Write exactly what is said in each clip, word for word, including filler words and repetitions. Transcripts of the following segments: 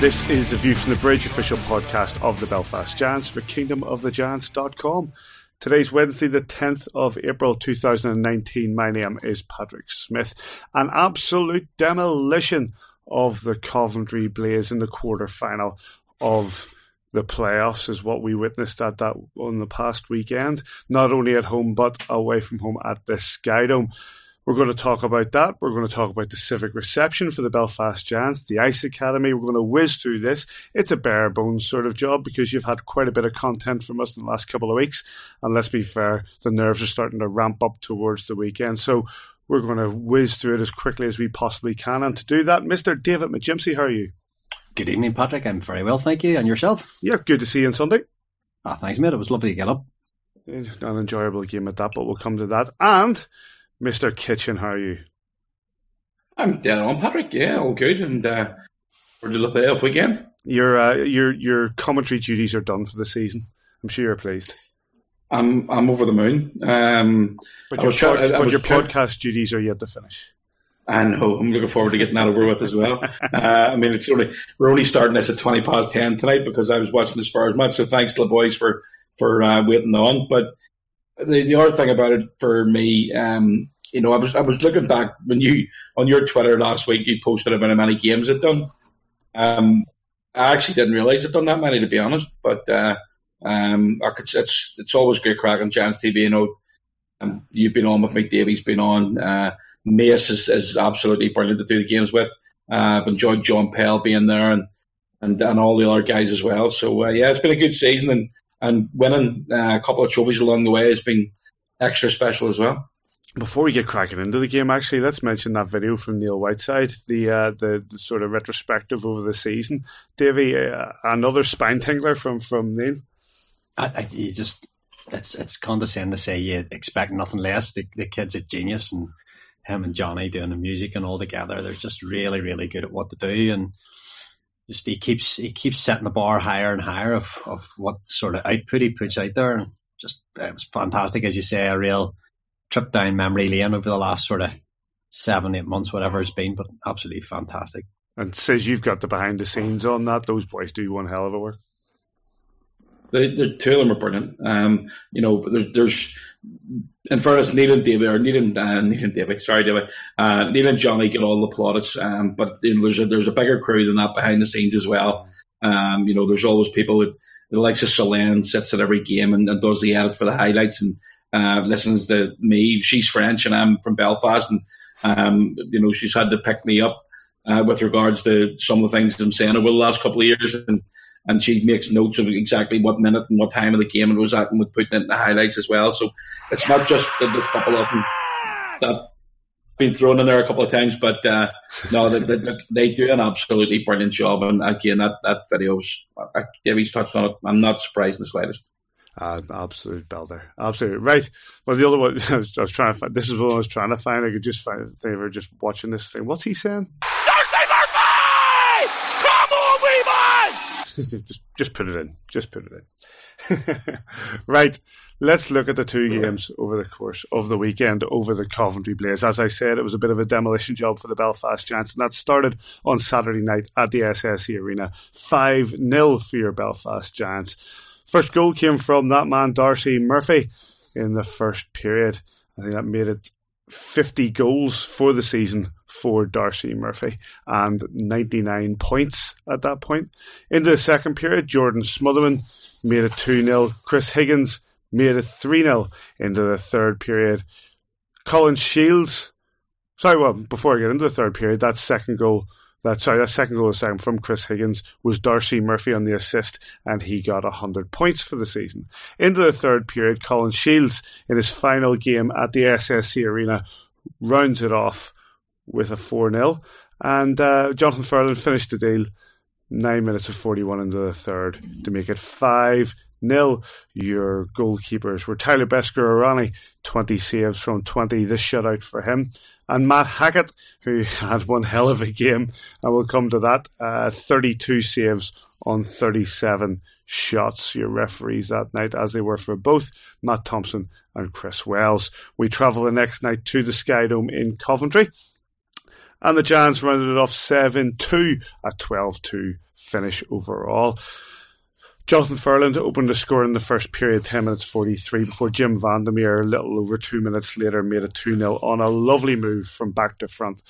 This is A View from the Bridge, official podcast of the Belfast Giants for kingdom of the giants dot com. Today's Wednesday, the tenth of April two thousand nineteen. My name is Patrick Smith. An absolute demolition of the Coventry Blaze in the quarter-final of the playoffs is what we witnessed at that on the past weekend, not only at home but away from home at the Skydome. We're going to talk about that. We're going to talk about the civic reception for the Belfast Giants, the Ice Academy. We're going to whiz through this. It's a bare bones sort of job because you've had quite a bit of content from us in the last couple of weeks. And let's be fair, the nerves are starting to ramp up towards the weekend. So we're going to whiz through it as quickly as we possibly can. And to do that, Mister David McGimsey, how are you? Good evening, Patrick. I'm very well, thank you. And yourself? Yeah, good to see you on Sunday. Ah, thanks, mate. It was lovely to get up. An enjoyable game at that, but we'll come to that. And Mister Kitchen, how are you? I'm dead on, Patrick. Yeah, all good, and uh, we're doing the playoff weekend. Your uh, your your commentary duties are done for the season. I'm sure you're pleased. I'm I'm over the moon. Um, but your, pod, trying, but your trying, podcast duties are yet to finish. I know. I'm looking forward to getting that over with as well. uh, I mean, it's only we're only starting this at twenty past ten tonight because I was watching the Spurs match. So thanks to the boys for for uh, waiting on, but. The, the other thing about it for me, um, you know, I was I was looking back when you on your Twitter last week you posted about how many games I've done. Um, I actually didn't realise I've done that many, to be honest. But uh, um, I could, it's it's always great crack on Giants T V. You know, um, you've been on with Mick Davies, been on. Uh, Mace is, is absolutely brilliant to do the games with. Uh, I've enjoyed John Pell being there and and, and all the other guys as well. So uh, yeah, it's been a good season and. And winning uh, a couple of trophies along the way has been extra special as well. Before we get cracking into the game, actually, let's mention that video from Neil Whiteside, the uh, the, the sort of retrospective over the season. Davey, uh, another spine tingler from from Neil. I, I, you just it's it's condescending to say you expect nothing less. The, the kid's a genius, and him and Johnny doing the music and all together, they're just really really good at what they do, and. Just he keeps he keeps setting the bar higher and higher of, of what sort of output he puts out there. And just it was fantastic, as you say, a real trip down memory lane over the last sort of seven, eight months, whatever it's been, but absolutely fantastic. And says you've got the behind the scenes on that. Those boys do one hell of a work. The, the two of them are brilliant. Um, you know, there, there's in fairness, Neil and David, or Neil and uh, Neil and David, sorry, David, uh, Neil and Johnny get all the plaudits. Um, but you know, there's a, there's a bigger crew than that behind the scenes as well. Um, you know, there's always people that the likes of Solène sits at every game and, and does the edit for the highlights and uh, listens to me. She's French and I'm from Belfast, and um, you know, she's had to pick me up uh, with regards to some of the things I'm saying over the last couple of years. And, And she makes notes of exactly what minute and what time of the game it was at and would put in the highlights as well. So it's not just the, the couple of them that have been thrown in there a couple of times, but uh, no, they, they, they do an absolutely brilliant job. And again, that, that video was, Davey's touched on it. I'm not surprised in the slightest. Uh, absolute belter. Absolutely. Right. Well, the other one, I was, I was trying to find, this is what I was trying to find. I could just find a favor just watching this thing. What's he saying? Darcy Murphy! Come on, we won! Just, just put it in. Just put it in. Right, let's look at the two games over the course of the weekend over the Coventry Blaze. As I said, it was a bit of a demolition job for the Belfast Giants, and that started on Saturday night at the S S E Arena. five nil for your Belfast Giants. First goal came from that man, Darcy Murphy, in the first period. I think that made it fifty goals for the season for Darcy Murphy and ninety-nine points at that point. Into the second period, Jordan Smotherman made it two nil. Chris Higgins made it three nil into the third period. Colin Shields, sorry, well, before I get into the third period, that second goal, that, sorry, that second goal of the second from Chris Higgins was Darcy Murphy on the assist, and he got one hundred points for the season. Into the third period, Colin Shields, in his final game at the S S E Arena, rounds it off with a four nil, And uh, Jonathan Ferland finished the deal nine minutes of forty-one into the third to make it five nil. Your goalkeepers were Tyler Beskorowany, twenty saves from twenty, this shutout for him, and Matt Hackett, who had one hell of a game, and we'll come to that, uh, thirty-two saves on thirty-seven shots. Your referees that night, as they were for both Matt Thompson and Chris Wells. We travel the next night to the Skydome in Coventry, and the Giants rounded it off seven two, a twelve two finish overall. Jonathan Ferland opened the score in the first period, ten minutes forty-three, before Jim Vandermeer, a little over two minutes later, made it two nil on a lovely move from back to front.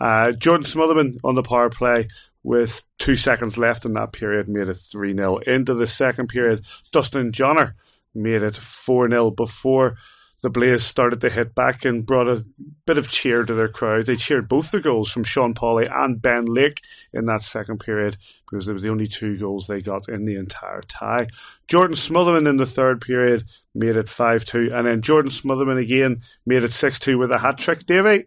Uh, Jordan Smotherman on the power play with two seconds left in that period made it three nil. Into the second period, Dustin Johner made it four nil before the Blaze started to hit back and brought a bit of cheer to their crowd. They cheered both the goals from Sean Pawley and Ben Lake in that second period because they were the only two goals they got in the entire tie. Jordan Smotherman in the third period made it five two, and then Jordan Smotherman again made it six two with a hat-trick, Davey.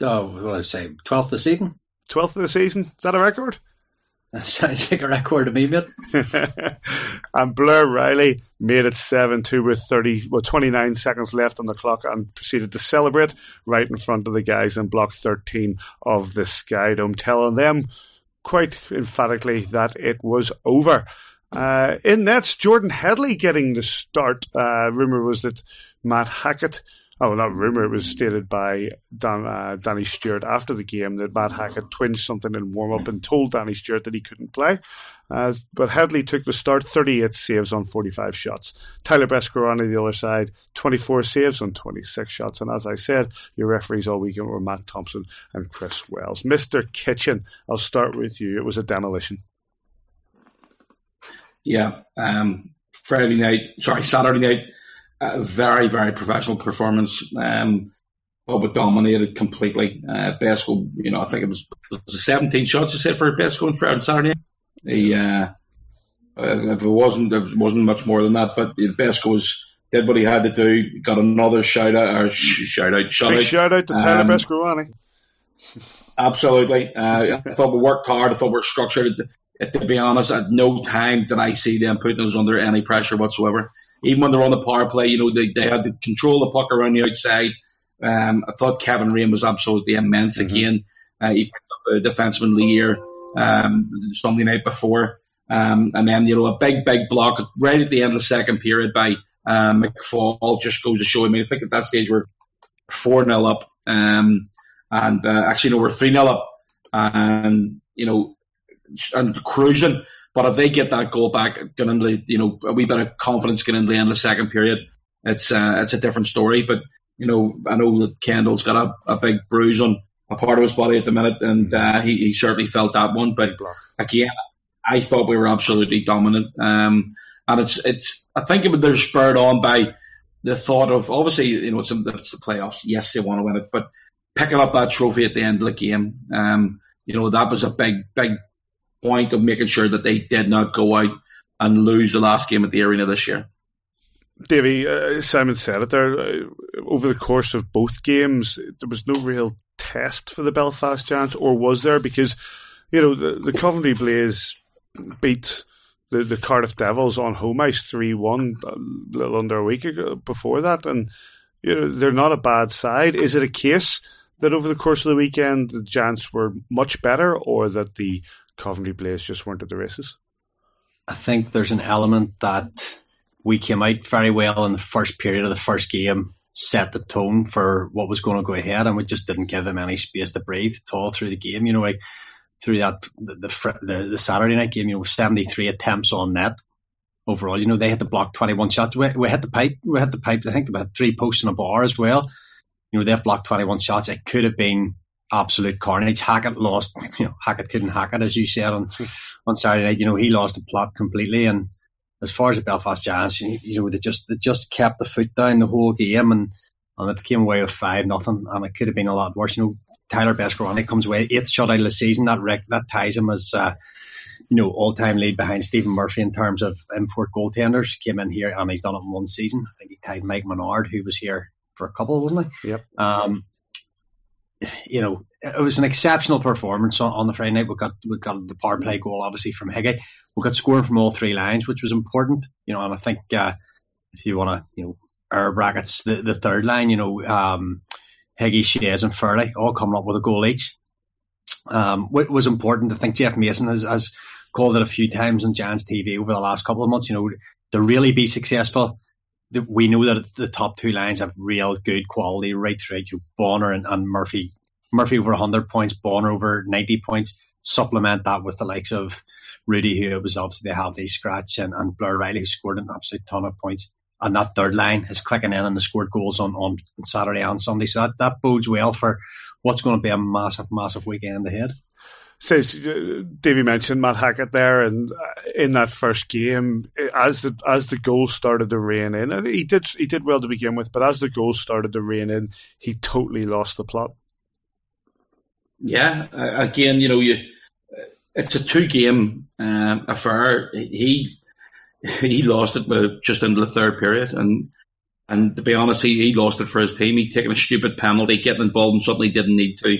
Oh, what did I say? twelfth of the season? twelfth of the season? Is that a record? That sounds like a record to me, mate. And Blair Riley made it seven two with thirty, well, twenty-nine seconds left on the clock and proceeded to celebrate right in front of the guys in block thirteen of the Skydome, telling them quite emphatically that it was over. Uh, in nets, Jordan Hedley getting the start. Uh, rumour was that Matt Hackett... Oh, not rumour, it was stated by Dan, uh, Danny Stewart after the game that Matt Hackett twinged something in warm-up and told Danny Stewart that he couldn't play. Uh, but Hedley took the start, thirty-eight saves on forty-five shots. Tyler Beskorowany, the other side, twenty-four saves on twenty-six shots. And as I said, your referees all weekend were Matt Thompson and Chris Wells. Mister Kitchen, I'll start with you. It was a demolition. Yeah, um, Friday night, sorry, Saturday night, a very, very professional performance. Um, well, but dominated completely. Uh, Besco, you know, I think it was, it was seventeen shots you said for Besco and Fred Saturday. He, uh, if it wasn't, it wasn't much more than that. But Besco did what he had to do. Got another shout out, or sh- shout out, shout Big out. shout out to Tyler um, Beskorowany. Absolutely. Uh, I thought we worked hard. I thought we were structured. To be honest, at no time did I see them putting us under any pressure whatsoever. Even when they're on the power play, you know, they, they had to control the puck around the outside. Um, I thought Kevin Rain was absolutely immense mm-hmm. again. Uh, he picked up a defenseman Lear um, Sunday night before. Um, and then, you know, a big, big block right at the end of the second period by uh, McFall just goes to show. I mean, I think at that stage we're four nil up. Um, and uh, actually, no, we're three nil up. And, you know, and cruising. But if they get that goal back, going into, you know, a wee bit of confidence going into the end of the second period, it's uh, it's a different story. But, you know, I know that Kendall's got a, a big bruise on a part of his body at the minute, and uh, he, he certainly felt that one. But again, I thought we were absolutely dominant. Um, and it's it's I think they're spurred on by the thought of, obviously, you know, it's, it's the playoffs. Yes, they want to win it, but picking up that trophy at the end of the game, um, you know, that was a big, big point of making sure that they did not go out and lose the last game at the arena this year. Davey, uh, Simon said it there. Uh, over the course of both games, there was no real test for the Belfast Giants, or was there? Because, you know, the, the Coventry Blaze beat the, the Cardiff Devils on home ice three one a little under a week ago before that, and, you know, they're not a bad side. Is it a case that over the course of the weekend the Giants were much better, or that the Coventry Blaze just weren't at the races? I think there's an element that we came out very well in the first period of the first game, set the tone for what was going to go ahead, and we just didn't give them any space to breathe at all through the game. You know, like through that the the, the, the Saturday night game, you know, seventy-three attempts on net overall. You know, they had to block twenty-one shots. We, we hit the pipe. We hit the pipe. I think about three posts and a bar as well. You know, they've blocked twenty-one shots. It could have been absolute carnage. Hackett lost, you know, Hackett couldn't hack it, as you said on, on Saturday night. You know, he lost the plot completely. And as far as the Belfast Giants, you know, they just they just kept the foot down the whole game, and, and it became away with five nothing, and it could have been a lot worse. You know, Tyler Beskorowany comes away, eighth shutout of the season. That wreck, that ties him as uh, you know, all time lead behind Stephen Murphy in terms of import goaltenders. Came in here and he's done it in one season. I think he tied Mike Menard, who was here for a couple, wasn't he? Yep. Um you know, it was an exceptional performance on, on the Friday night. We got we got the power play goal, obviously, from Higgins. We got scoring from all three lines, which was important, you know. And I think uh, if you want to, you know, air brackets the, the third line, you know, um, Higgins, Shays, and Furley all coming up with a goal each. Um, what was important, I think Jeff Mason has, has called it a few times on Giants T V over the last couple of months. You know, to really be successful, we know that the top two lines have real good quality right through. You know, Bonner and, and Murphy, Murphy over one hundred points, Bonner over ninety points. Supplement that with the likes of Rudy, who was obviously the healthy scratch, and, and Blair Riley, who scored an absolute ton of points. And that third line is clicking in and the scored goals on, on Saturday and Sunday. So that, that bodes well for what's going to be a massive, massive weekend ahead. Says Davey mentioned Matt Hackett there, and in that first game, as the as the goals started to rain in, and he did he did well to begin with, but as the goals started to rain in, he totally lost the plot. Yeah, again, you know, you it's a two game um, affair. He he lost it just into the third period, and and to be honest, he, he lost it for his team. He taken a stupid penalty, getting involved in something he didn't need to.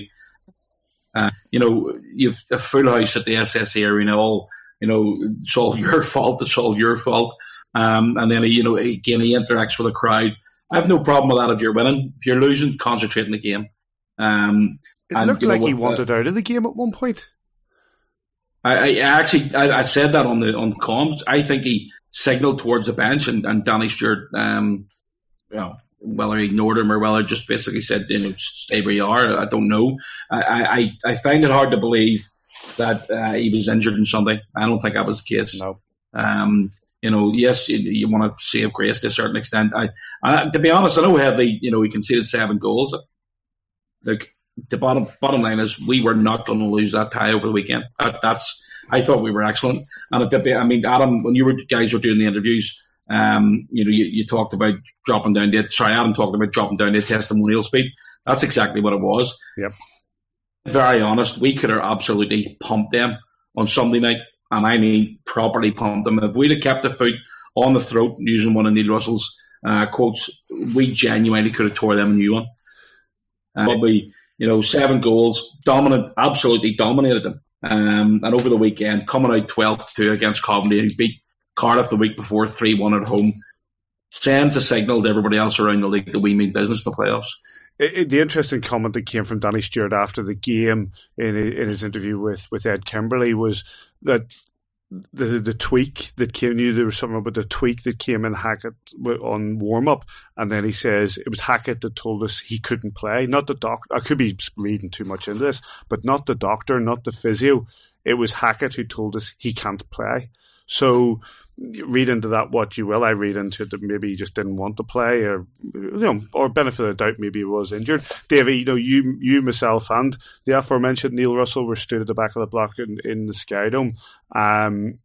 Uh, you know, you've a full house at the S S E Arena. All you know, it's all your fault. It's all your fault. Um, and then you know, again, he interacts with the crowd. I have no problem with that. If you're winning, if you're losing, concentrate on the game. Um, it and, looked you know, like he wanted the, out of the game at one point. I, I actually, I, I said that on the on comms. I think he signalled towards the bench, and, and Danny Stewart, um, you know, whether he ignored him or whether he just basically said, you know, stay where you are, I don't know. I, I, I find it hard to believe that uh, he was injured on Sunday. I don't think that was the case. No. Um, you know, yes, you, you want to save grace to a certain extent. I, I to be honest, I know Hedley, you know, he conceded seven goals. Look, the bottom bottom line is we were not going to lose that tie over the weekend. That, that's I thought we were excellent. And it, I mean, Adam, when you were guys were doing the interviews, Um, you know, you, you talked about dropping down the sorry, Adam talked about dropping down the testimonial speed. That's exactly what it was. Yep. Very honest, we could have absolutely pumped them on Sunday night, and I mean properly pumped them. If we'd have kept the foot on the throat, using one of Neil Russell's uh, quotes, we genuinely could have tore them a new one. Uh, probably, you know, seven goals, dominant, absolutely dominated them. Um, and over the weekend, coming out twelve to two against Coventry, who beat Cardiff the week before, three one at home, sends a signal to everybody else around the league that we mean business in the playoffs. It, it, the interesting comment that came from Danny Stewart after the game in, in his interview with, with Ed Kimberley was that the the tweak that came, knew there was something about the tweak that came in Hackett on warm-up, and then he says it was Hackett that told us he couldn't play, not the doctor. I could be reading too much into this, but not the doctor, not the physio. It was Hackett who told us he can't play. So read into that what you will. I read into it that maybe he just didn't want to play, or you know, or benefit of the doubt, maybe he was injured. Davey, you know, you, you myself, and the aforementioned Neil Russell were stood at the back of the block in, in the Skydome. Um,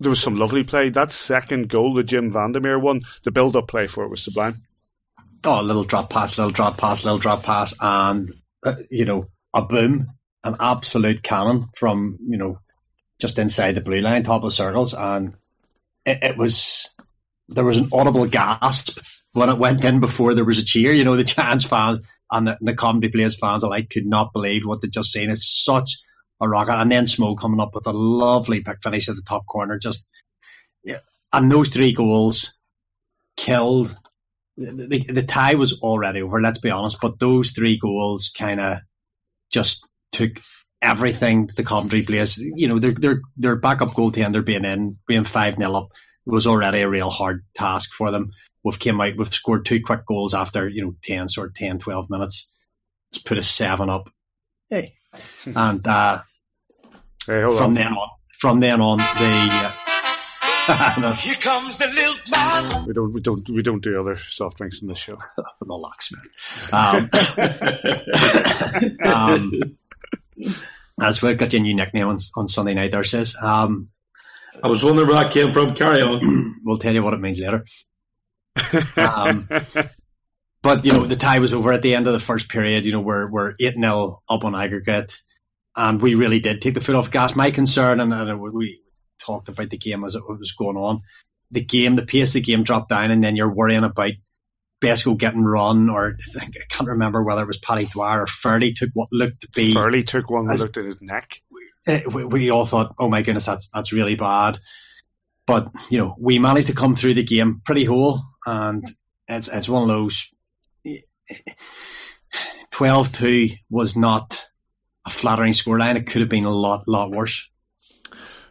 there was some lovely play. That second goal, the Jim Vandermeer one, the build-up play for it was sublime. Oh, a little drop pass, little drop pass, little drop pass, and uh, you know, a boom, an absolute cannon from you know. just inside the blue line, top of circles, and it, it was there was an audible gasp when it went in before there was a cheer. You know, the Giants fans and the, the Coventry Blaze fans alike could not believe what they'd just seen. It's such a rocket. And then Smo coming up with a lovely pick finish at the top corner. Just yeah. And those three goals killed. The, the, the tie was already over, let's be honest, but those three goals kind of just took everything the Coventry Blaze, you know, their their their backup goaltender being in, being five nil up, was already a real hard task for them. We've came out, we've scored two quick goals after, you know, ten, sort of ten, twelve minutes. It's put us seven up. Hey. And uh, hey, hold from on. then on, from then on, the... Uh, no. Here comes the little man. We don't, we don't, we don't do other soft drinks in this show. The locksmith. Um... um That's where I got your new nickname on, on Sunday night there, says. Um, I was wondering where that came from. Carry on. We'll tell you what it means later. Um, but, you know, the tie was over at the end of the first period. You know, we're, we're eight nil up on aggregate, and we really did take the foot off gas. My concern, and, and we talked about the game as it was going on, the game, the pace of the game dropped down, and then you're worrying about Besko getting run, or I, think, I can't remember whether it was Paddy Dwyer or Ferdy took what looked to be. Ferdy took one that looked at his neck. It, we, we all thought, oh my goodness, that's that's really bad. But you know, we managed to come through the game pretty whole, and it's it's one of those. twelve two was not a flattering scoreline. It could have been a lot, lot worse.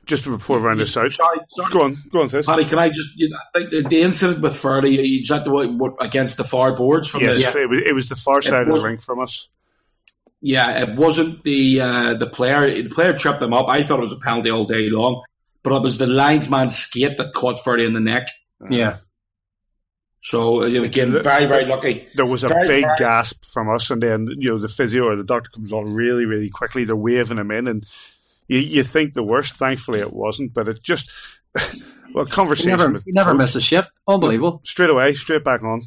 Just before we round this out, sorry, sorry. go on, go on, Tess. Paddy, can I just? You know, I think the incident with Ferdy, is that the what against the far boards from yes, the, it, was, it was the far side of the ring from us. Yeah, it wasn't the uh, the player. The player tripped him up. I thought it was a penalty all day long, but it was the linesman's skate that caught Ferdy in the neck. Yeah. So again, very, very lucky. There was a very, big very... gasp from us, and then you know the physio or the doctor comes on really, really quickly. They're waving him in, and you, you think the worst. Thankfully, it wasn't, but it just well conversation. You never, with you never miss a shift. Unbelievable. Straight away, straight back on.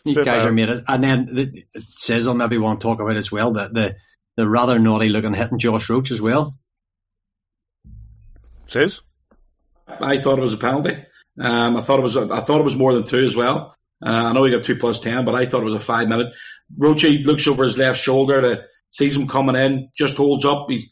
Straight you guys down. Are made it, and then the, Sizzle maybe want to talk about as well the the, the rather naughty looking hit on Josh Roach as well. Sizz, I thought it was a penalty. Um, I thought it was. I thought it was more than two as well. Uh, I know he got two plus ten, but I thought it was a five minute. Roche looks over his left shoulder to sees him coming in. Just holds up. He's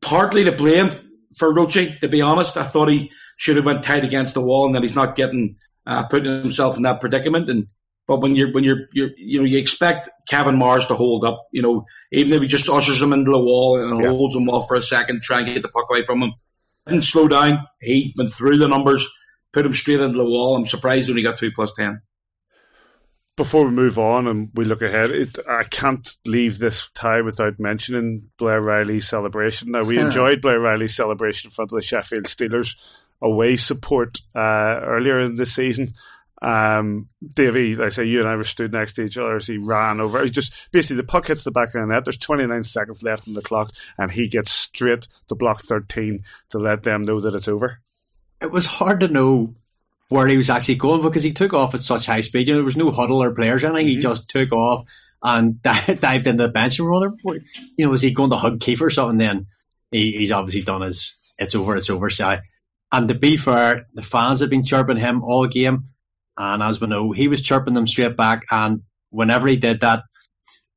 partly to blame for Roche, to be honest. I thought he should have went tight against the wall, and that he's not getting uh, putting himself in that predicament. And but when you're when you're, you're you know you expect Kevin Mars to hold up. You know, even if he just ushers him into the wall and yeah. holds him off for a second, try and get the puck away from him. Didn't slow down. He went through the numbers, put him straight into the wall. I'm surprised when he got two plus ten. Before we move on and we look ahead, it, I can't leave this tie without mentioning Blair Riley's celebration. Now, we enjoyed Blair Riley's celebration in front of the Sheffield Steelers away support uh, earlier in the season. Um, Davey, like I say, you and I were stood next to each other as he ran over. He just basically, the puck hits the back of the net. There's twenty-nine seconds left on the clock, and he gets straight to block thirteen to let them know that it's over. It was hard to know where he was actually going because he took off at such high speed. You know, there was no huddle or players or anything. Mm-hmm. He just took off and d- dived into the bench. And rather, you know, was he going to hug Keefe or something? Then he, he's obviously done his "it's over, it's over" side. And to be fair, the fans have been chirping him all game. And as we know, he was chirping them straight back. And whenever he did that,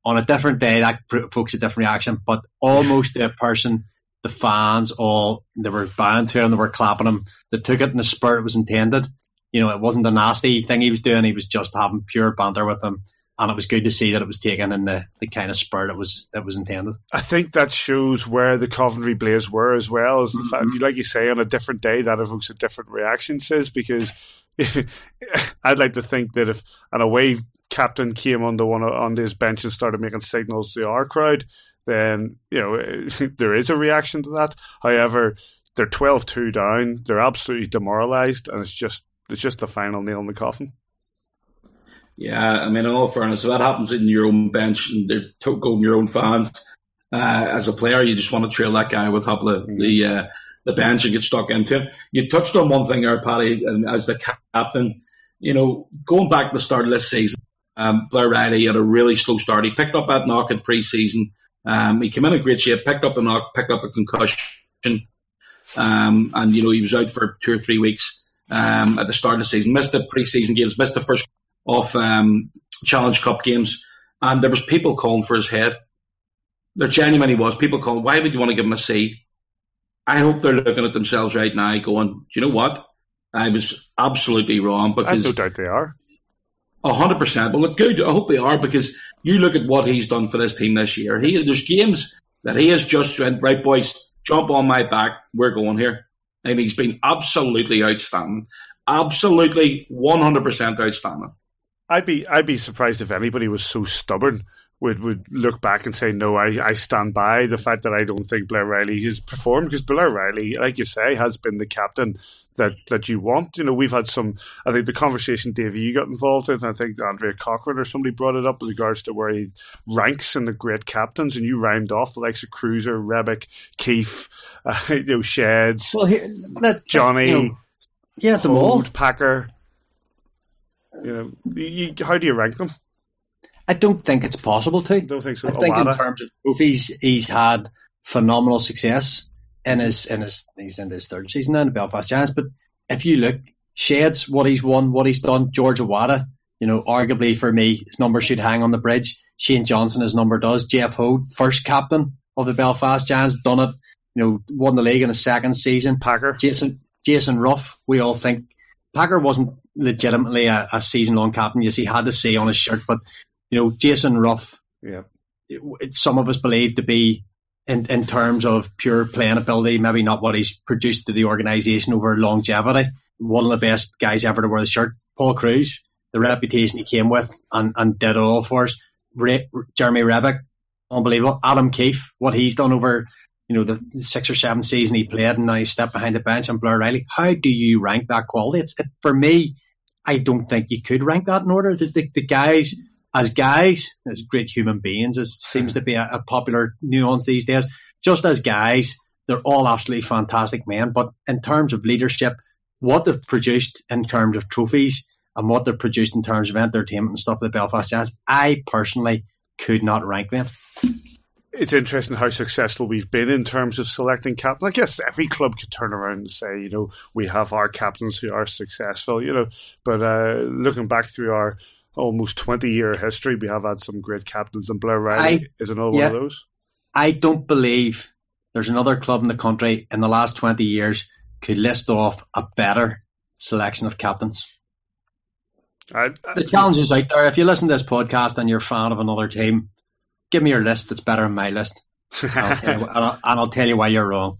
on a different day, that provokes a different reaction. But almost a person, the fans all, they were bowing to him, they were clapping him. They took it in the spirit it was intended. You know, it wasn't a nasty thing he was doing. He was just having pure banter with them. And it was good to see that it was taken in the, the kind of spirit it was it was intended. I think that shows where the Coventry Blaze were as well. As the mm-hmm. fact, like you say, on a different day, that evokes a different reaction, Says, because... I'd like to think that if an away captain came onto one onto his bench and started making signals to our crowd, then you know there is a reaction to that. However, they're twelve two down. They're absolutely demoralised, and it's just it's just the final nail in the coffin. Yeah, I mean, in all fairness, if that happens in your own bench and they're going your own fans, uh, as a player, you just want to trail that guy with top of the. the uh, the bench and get stuck into him. You touched on one thing there, Paddy, as the captain. You know, going back to the start of this season, um, Blair Riley had a really slow start. He picked up that knock in pre-season. Um, he came in in great shape, picked up a knock, picked up a concussion. Um, and, you know, he was out for two or three weeks um, at the start of the season. Missed the pre-season games, missed the first of um, Challenge Cup games. And there was people calling for his head. There genuinely was. People calling, why would you want to give him a C? I hope they're looking at themselves right now going, do you know what? I was absolutely wrong. Because I no doubt they are. one hundred percent. Well, look, good. I hope they are, because you look at what he's done for this team this year. He, there's games that he has just went, right, boys, jump on my back. We're going here. And he's been absolutely outstanding. Absolutely one hundred percent outstanding. I'd be, I'd be surprised if anybody was so stubborn. Would would look back and say, no, I, I stand by the fact that I don't think Blair Riley has performed, because Blair Riley, like you say, has been the captain that, that you want. You know, we've had some, I think the conversation, Davey, you got involved in, and I think Andrea Cochran or somebody brought it up with regards to where he ranks in the great captains, and you rhymed off the likes of Cruiser, Rebick, Keefe, uh, you know, Sheds, well, here, that, Johnny, you know, yeah, the Hode, all. Packer. You know, you, you, how do you rank them? I don't think it's possible to. I don't think so. I think in terms of trophies, he's had phenomenal success in his in his he's in his third season now in the Belfast Giants. But if you look, Sheds, what he's won, what he's done, George Iwata, you know, arguably for me, his number should hang on the bridge. Shane Johnson, his number does. Jeff Hoad, first captain of the Belfast Giants, done it, you know, won the league in his second season. Packer. Jason Jason Ruff, we all think. Packer wasn't legitimately a, a season-long captain. Yes, he had the C on his shirt, but, you know, Jason Ruff, yeah. it, it, some of us believe to be, in, in terms of pure playing ability, maybe not what he's produced to the organisation over longevity. One of the best guys ever to wear the shirt. Paul Crews, the reputation he came with and, and did it all for us. Ray, Jeremy Rebick, unbelievable. Adam Keefe, what he's done over, you know, the six or seven season he played, and now he stepped behind the bench. And Blair Riley, how do you rank that quality? It's it, for me, I don't think you could rank that in order. The, the, the guys, as guys, as great human beings, it seems to be a, a popular nuance these days. Just as guys, they're all absolutely fantastic men. But in terms of leadership, what they've produced in terms of trophies and what they've produced in terms of entertainment and stuff, the Belfast Giants, I personally could not rank them. It's interesting how successful we've been in terms of selecting captains. I guess every club could turn around and say, you know, we have our captains who are successful, you know. But uh, looking back through our almost twenty-year history, we have had some great captains, and Blair Riley I, is another yeah, one of those. I don't believe there's another club in the country in the last twenty years could list off a better selection of captains. I, I, the challenge is out there. If you listen to this podcast and you're a fan of another team, give me your list that's better than my list. And I'll tell you, and I'll, and I'll tell you why you're wrong.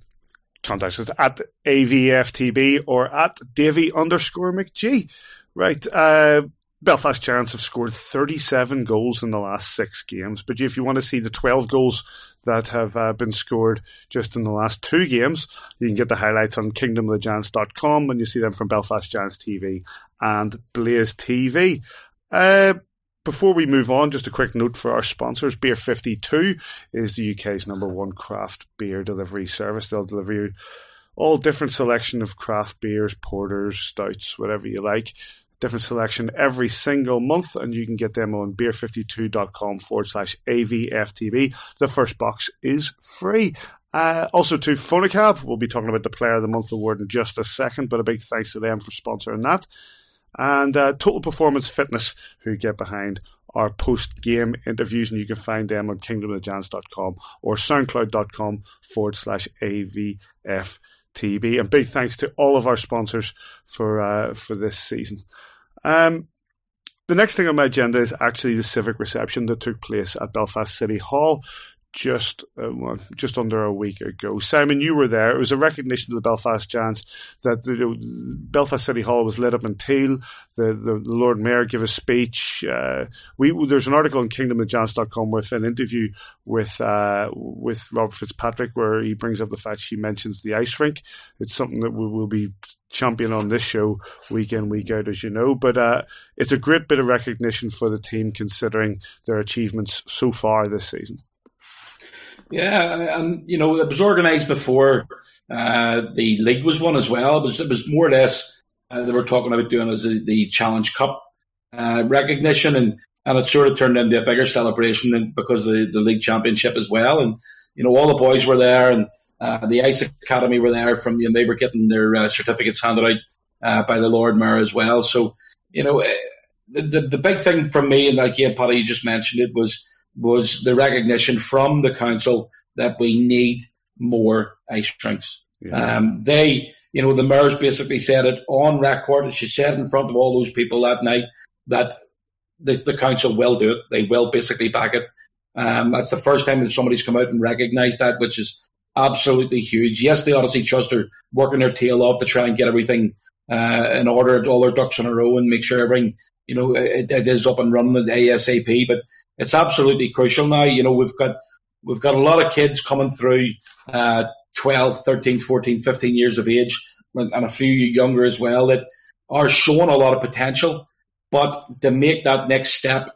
Contact us at A V F T B or at Davy underscore McGee. Right, uh, Belfast Giants have scored thirty-seven goals in the last six games. But if you want to see the twelve goals that have uh, been scored just in the last two games, you can get the highlights on kingdom of the giants dot com, and you see them from Belfast Giants T V and Blaze T V. Uh, before we move on, just a quick note for our sponsors. Beer fifty-two is the U K's number one craft beer delivery service. They'll deliver you all different selection of craft beers, porters, stouts, whatever you like. Different selection every single month, and you can get them on beer fifty-two dot com forward slash A V F T B. The first box is free. Uh, also to fonaCAB, we'll be talking about the Player of the Month award in just a second, but a big thanks to them for sponsoring that. And uh, Total Performance Fitness, who get behind our post-game interviews, and you can find them on kingdom of the giants dot com or soundcloud dot com forward slash A V F T B. And big thanks to all of our sponsors for uh, for this season. Um, the next thing on my agenda is actually the civic reception that took place at Belfast City Hall just uh, well, just under a week ago. Simon, you were there. It was a recognition to the Belfast Giants that the, the Belfast City Hall was lit up in teal. The, the, the Lord Mayor gave a speech. Uh, we there's an article on kingdom of the giants dot com with an interview with uh, with Robert Fitzpatrick where he brings up the fact she mentions the ice rink. It's something that we will be champion on this show week in, week out, as you know, but uh, it's a great bit of recognition for the team considering their achievements so far this season. Yeah, and you know, it was organised before uh, the league was won as well. It was, it was more or less uh, they were talking about doing as the, the Challenge Cup uh, recognition, and, and it sort of turned into a bigger celebration than because of the, the league championship as well. And you know, all the boys were there, and uh, the Ice Academy were there from, you know, they were getting their uh, certificates handed out uh, by the Lord Mayor as well. So you know, the, the the big thing for me, and again, Paddy, you just mentioned it, was. was the recognition from the council that we need more ice rinks. Yeah. Um, they, you know, the mayor's basically said it on record, and she said in front of all those people that night that the, the council will do it. They will basically back it. Um, that's the first time that somebody's come out and recognised that, which is absolutely huge. Yes, the Odyssey Trust are working their tail off to try and get everything uh, in order, all their ducks in a row, and make sure everything, you know, it, it is up and running at ASAP, but it's absolutely crucial now. You know, we've got we've got a lot of kids coming through uh, twelve, thirteen, fourteen, fifteen years of age, and, and a few younger as well, that are showing a lot of potential. But to make that next step,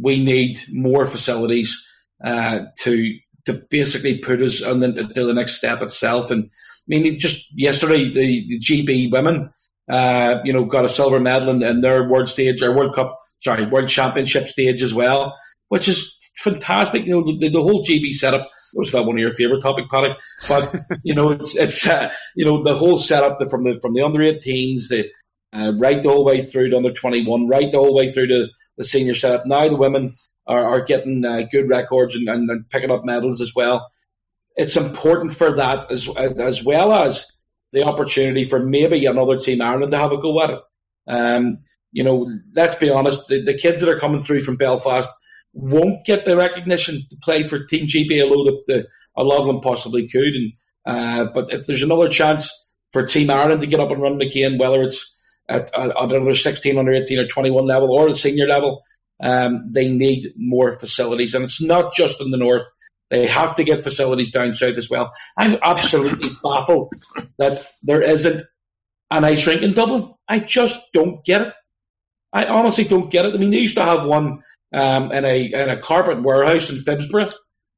we need more facilities uh, to to basically put us on the, to the next step itself. And I mean, just yesterday, the, the G B women, uh, you know, got a silver medal in, in their World Stage or World Cup, sorry, World Championship stage as well, which is fantastic. You know, the, the whole G B setup was not one of your favourite topic, Paddy, but you know, it's, it's uh, you know, the whole setup the, from the from the under eighteens, the uh, right the whole way through to under twenty-one, right the whole way through to the senior setup. Now the women are, are getting uh, good records and, and, and picking up medals as well. It's important for that as, as well as the opportunity for maybe another Team Ireland to have a go at it. Um, you know, let's be honest, the, the kids that are coming through from Belfast won't get the recognition to play for Team G B L O that the, a lot of them possibly could. And uh, but if there's another chance for Team Ireland to get up and running again, whether it's at, at, at another sixteen, under eighteen or twenty-one level or the senior level, um, they need more facilities. And it's not just in the north. They have to get facilities down south as well. I'm absolutely baffled that there isn't an ice rink in Dublin. I just don't get it. I honestly don't get it. I mean, they used to have one um, in a in a carpet warehouse in Fibsborough,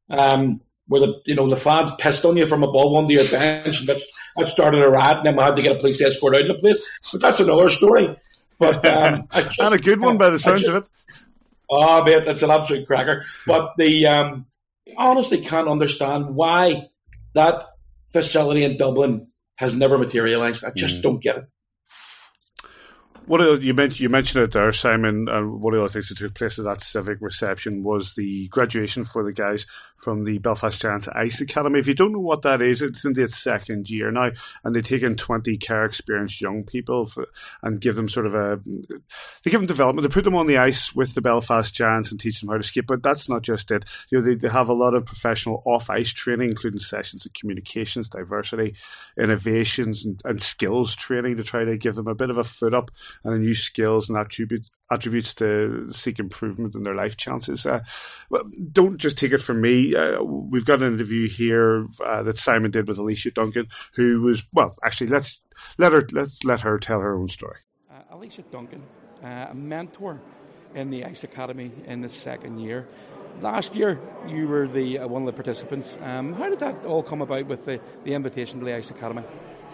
um, where the you know the fans pissed on you from above onto your bench, and that, that started a riot, and then we had to get a police escort out of the place. But that's another story. But um, I just, and a good one by the sounds just, of it. Oh, mate, that's an absolute cracker. But the um, I honestly can't understand why that facility in Dublin has never materialised. I just mm. don't get it. What else, you mentioned, you mentioned it there, Simon, and one of the other things that took place at that civic reception was the graduation for the guys from the Belfast Giants Ice Academy. If you don't know what that is, it's in its second year now, and they take in twenty care-experienced young people for, and give them sort of a... They give them development. They put them on the ice with the Belfast Giants and teach them how to skate, but that's not just it. You know, they, they have a lot of professional off-ice training, including sessions of communications, diversity, innovations, and, and skills training to try to give them a bit of a foot up and the new skills and attributes attributes to seek improvement in their life chances. Uh, don't just take it from me. Uh, we've got an interview here uh, that Simon did with Alicia Duncan, who was well. Actually, let's let her let's let her tell her own story. Uh, Alicia Duncan, uh, a mentor in the Ice Academy in the second year. Last year, you were the uh, one of the participants. Um, how did that all come about with the, the invitation to the Ice Academy?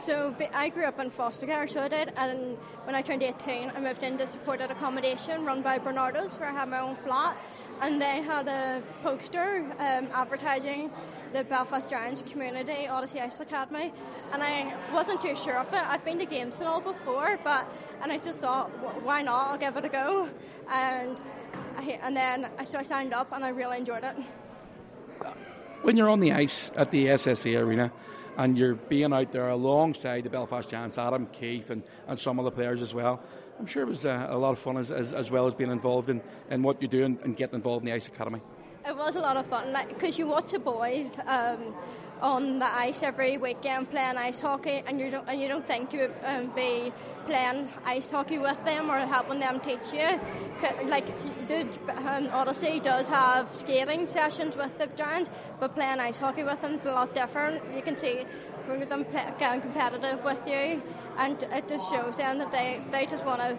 So I grew up in foster care, so I did, and when I turned eighteen, I moved into supported accommodation run by Bernardo's, where I had my own flat, and they had a poster um, advertising the Belfast Giants Community Odyssey Ice Academy, and I wasn't too sure of it. I'd been to games and all before, but and I just thought, why not? I'll give it a go, and I, and then so I signed up, and I really enjoyed it. When you're on the ice at the S S E Arena, and you're being out there alongside the Belfast Giants, Adam Keefe and, and some of the players as well. I'm sure it was a, a lot of fun as, as as well as being involved in, in what you do and, and getting involved in the Ice Academy. It was a lot of fun, like, because you watch the boys um, on the ice every weekend playing ice hockey, and you don't and you don't think you would um, be playing ice hockey with them or helping them teach you. Like the um, Odyssey does have skating sessions with the Giants, but playing ice hockey with them is a lot different. You can see them getting competitive with you, and it just shows them that they, they just want to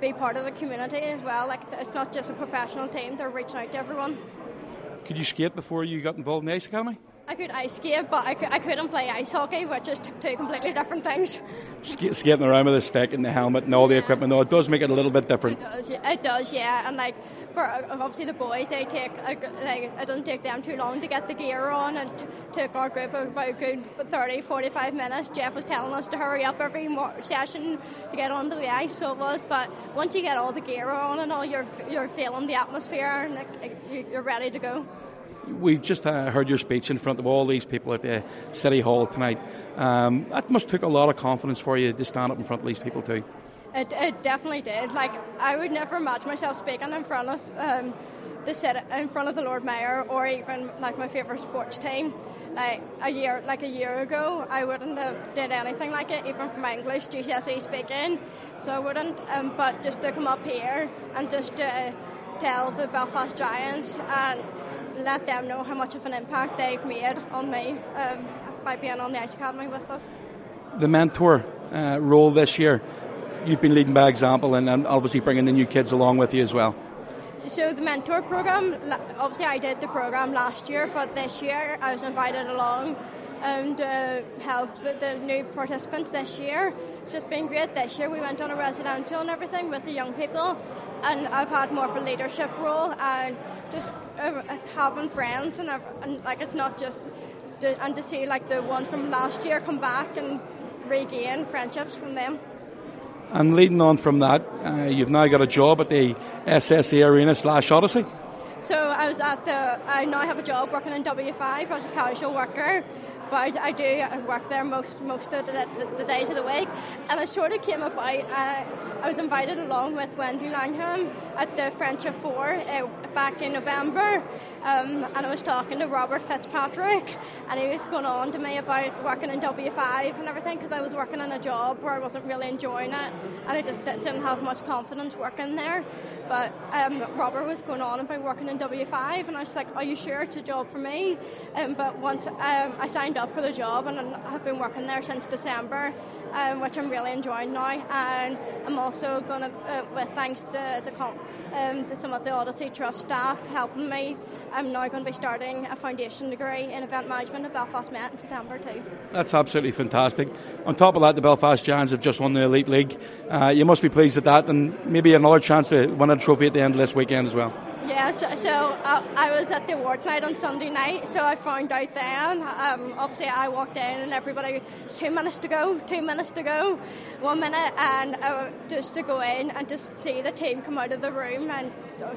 be part of the community as well. Like it's not just a professional team; they're reaching out to everyone. Could you skate before you got involved in the Ice Academy? I could ice skate, but I, could, I couldn't play ice hockey, which is two completely different things. Sk- skating around with a stick and the helmet and all the equipment, though, it does make it a little bit different. It does, yeah. It does, yeah. And like for obviously the boys, they take like it doesn't take them too long to get the gear on, and t- took our group about a good thirty, forty-five minutes. Jeff was telling us to hurry up every mo- session to get onto the ice, so it was. But once you get all the gear on and all, you're you're feeling the atmosphere, and like, you're ready to go. We've just uh, heard your speech in front of all these people at the City Hall tonight. Um, that must have took a lot of confidence for you to stand up in front of these people too. It, it definitely did. Like I would never imagine myself speaking in front of um, the city, in front of the Lord Mayor, or even like my favourite sports team. Like a year, like a year ago, I wouldn't have did anything like it, even for my English G C S E speaking. So I wouldn't. Um, but just to come up here and just to uh, tell the Belfast Giants and let them know how much of an impact they've made on me um, by being on the Ice Academy with us. The mentor uh, role this year, you've been leading by example and, and obviously bringing the new kids along with you as well. So the mentor program, obviously I did the program last year, but this year I was invited along and uh, help the, the new participants this year. It's just been great this year. We went on a residential and everything with the young people, and I've had more of a leadership role and just uh, having friends and, and like it's not just to, and to see like the ones from last year come back and regain friendships from them. And leading on from that, uh, you've now got a job at the S S E Arena slash Odyssey. So I was at the, I now have a job working in W five as a casual worker, but I, I do I work there most most of the, the, the days of the week. And it sort of came about, uh, I was invited along with Wendy Langham at the French of Four uh, back in November, um, and I was talking to Robert Fitzpatrick, and he was going on to me about working in W five and everything, because I was working in a job where I wasn't really enjoying it, and I just didn't have much confidence working there. But um, Robert was going on about working in W five, and I was like, are you sure it's a job for me? Um, but once um, I signed up for the job, and I've been working there since December, um, which I'm really enjoying now. And I'm also going to, uh, with thanks to, the comp, um, to some of the Odyssey Trust staff helping me, I'm now going to be starting a foundation degree in event management at Belfast Met in September too. That's absolutely fantastic. On top of that, the Belfast Giants have just won the Elite League. Uh, you must be pleased at that, and maybe another chance to win a trophy at the end of this weekend as well. Yeah, so, so uh, I was at the award night on Sunday night, so I found out then. Um, obviously, I walked in and everybody, two minutes to go, two minutes to go, one minute, and uh, just to go in and just see the team come out of the room and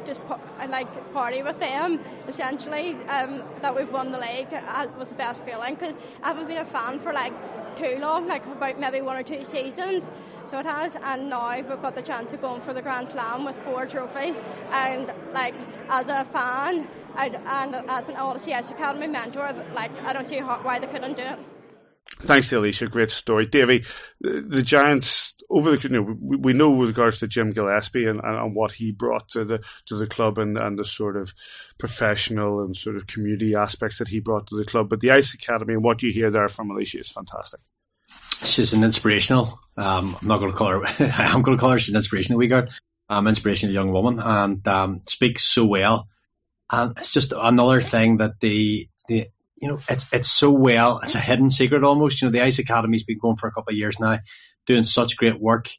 just I like party with them, essentially, um, that we've won the league uh, was the best feeling, because I haven't been a fan for like too long, like about maybe one or two seasons. So it has, and now we've got the chance of going for the Grand Slam with four trophies. And like as a fan I'd, and as an Odyssey Ice Academy mentor, like I don't see how, why they couldn't do it. Thanks to Alicia, great story, Davey. The Giants over the you know, we, we know with regards to Jim Gillespie and, and, and what he brought to the to the club and, and the sort of professional and sort of community aspects that he brought to the club. But the Ice Academy and what you hear there from Alicia is fantastic. She's an inspirational. Um, I'm not going to call her. I'm going to call her. She's an inspirational wee girl. Um, inspirational young woman, and um, speaks so well. And it's just another thing that the the you know it's it's so well. It's a hidden secret almost. You know, the Ice Academy's been going for a couple of years now, doing such great work,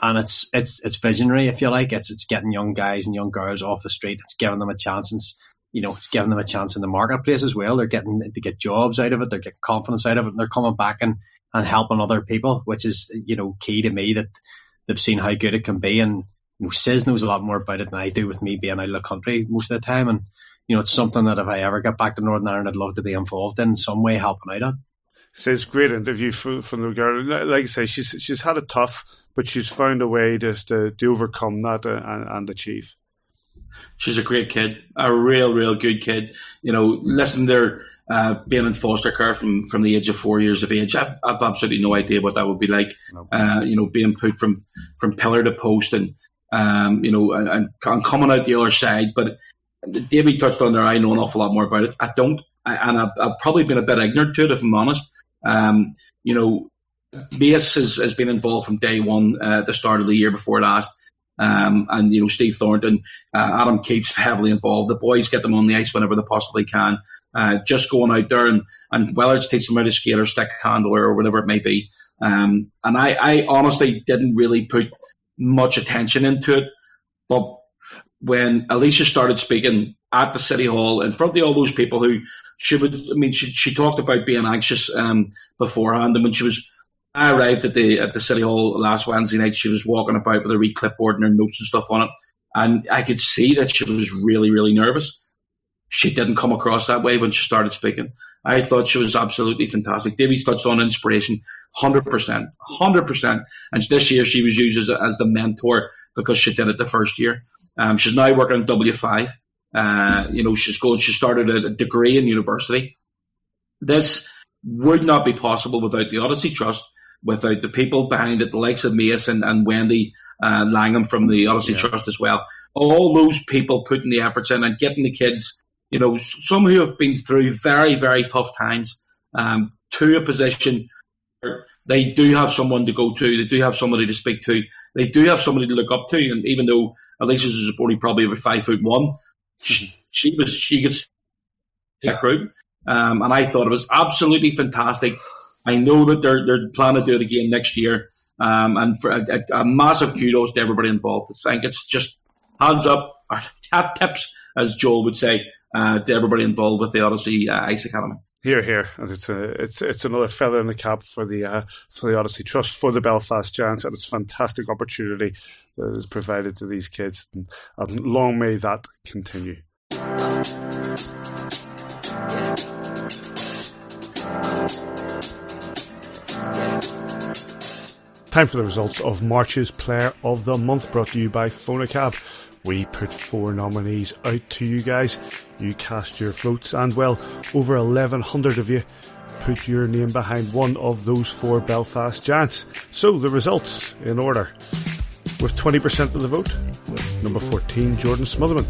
and it's it's it's visionary, if you like. It's it's getting young guys and young girls off the street. It's giving them a chance, and you know, it's giving them a chance in the marketplace as well. They're getting to get jobs out of it. They're getting confidence out of it, and they're coming back and. and helping other people, which is, you know, key to me, that they've seen how good it can be. And, you know, Sis knows a lot more about it than I do, with me being out of the country most of the time. And, you know, it's something that if I ever get back to Northern Ireland, I'd love to be involved in, in some way, helping out on. Sis, great interview from, from the girl. Like I say, she's she's had it tough, but she's found a way just to, to overcome that and, and achieve. She's a great kid, a real, real good kid. You know, listen, they're uh, being in foster care from, from the age of four years of age. I've, I've absolutely no idea what that would be like. Nope. Uh, you know, being put from, from pillar to post, and um, you know, and, and coming out the other side. But Davey touched on there. I know an awful lot more about it. I don't, I, and I've, I've probably been a bit ignorant to it, if I'm honest. Um, you know, Mace has, has been involved from day one, uh, the start of the year before last. Um, and, you know, Steve Thornton, uh, Adam Keefe's heavily involved. The boys get them on the ice whenever they possibly can. Uh, just going out there and, and whether it's teaching them how to skate or stick handler or whatever it may be. Um, and I, I honestly didn't really put much attention into it. But when Alicia started speaking at the City Hall in front of all those people who she would, I mean, she, she talked about being anxious, um, beforehand. And when she was, I arrived at the at the City Hall last Wednesday night. She was walking about with a wee clipboard and her notes and stuff on it. And I could see that she was really, really nervous. She didn't come across that way when she started speaking. I thought she was absolutely fantastic. Davey's touched on inspiration, one hundred percent. one hundred percent. And this year she was used as, as the mentor because she did it the first year. Um, she's now working at W five. Uh, you know, she's going, she started a degree in university. This would not be possible without the Odyssey Trust, without the people behind it, the likes of Mace and, and Wendy uh, Langham from the Odyssey yeah. Trust as well. All those people putting the efforts in and getting the kids, you know, some who have been through very, very tough times um, to a position where they do have someone to go to, they do have somebody to speak to, they do have somebody to look up to. And even though Alicia's only probably over five foot one, she, she was she could see that group. Um, and I thought it was absolutely fantastic. I know that they're they're planning to do it again next year, um, and for a, a, a massive kudos to everybody involved. I think it's just hands up, or hat tips, as Joel would say, uh, to everybody involved with the Odyssey uh, Ice Academy. Here, here, and it's a, it's it's another feather in the cap for the uh, for the Odyssey Trust, for the Belfast Giants, and it's a fantastic opportunity that is provided to these kids, and, and long may that continue. Time for the results of March's Player of the Month, brought to you by fonaCAB. We put four nominees out to you guys. You cast your floats, and well, over eleven hundred of you put your name behind one of those four Belfast Giants. So the results in order. With twenty percent of the vote, with number fourteen, Jordan Smotherman.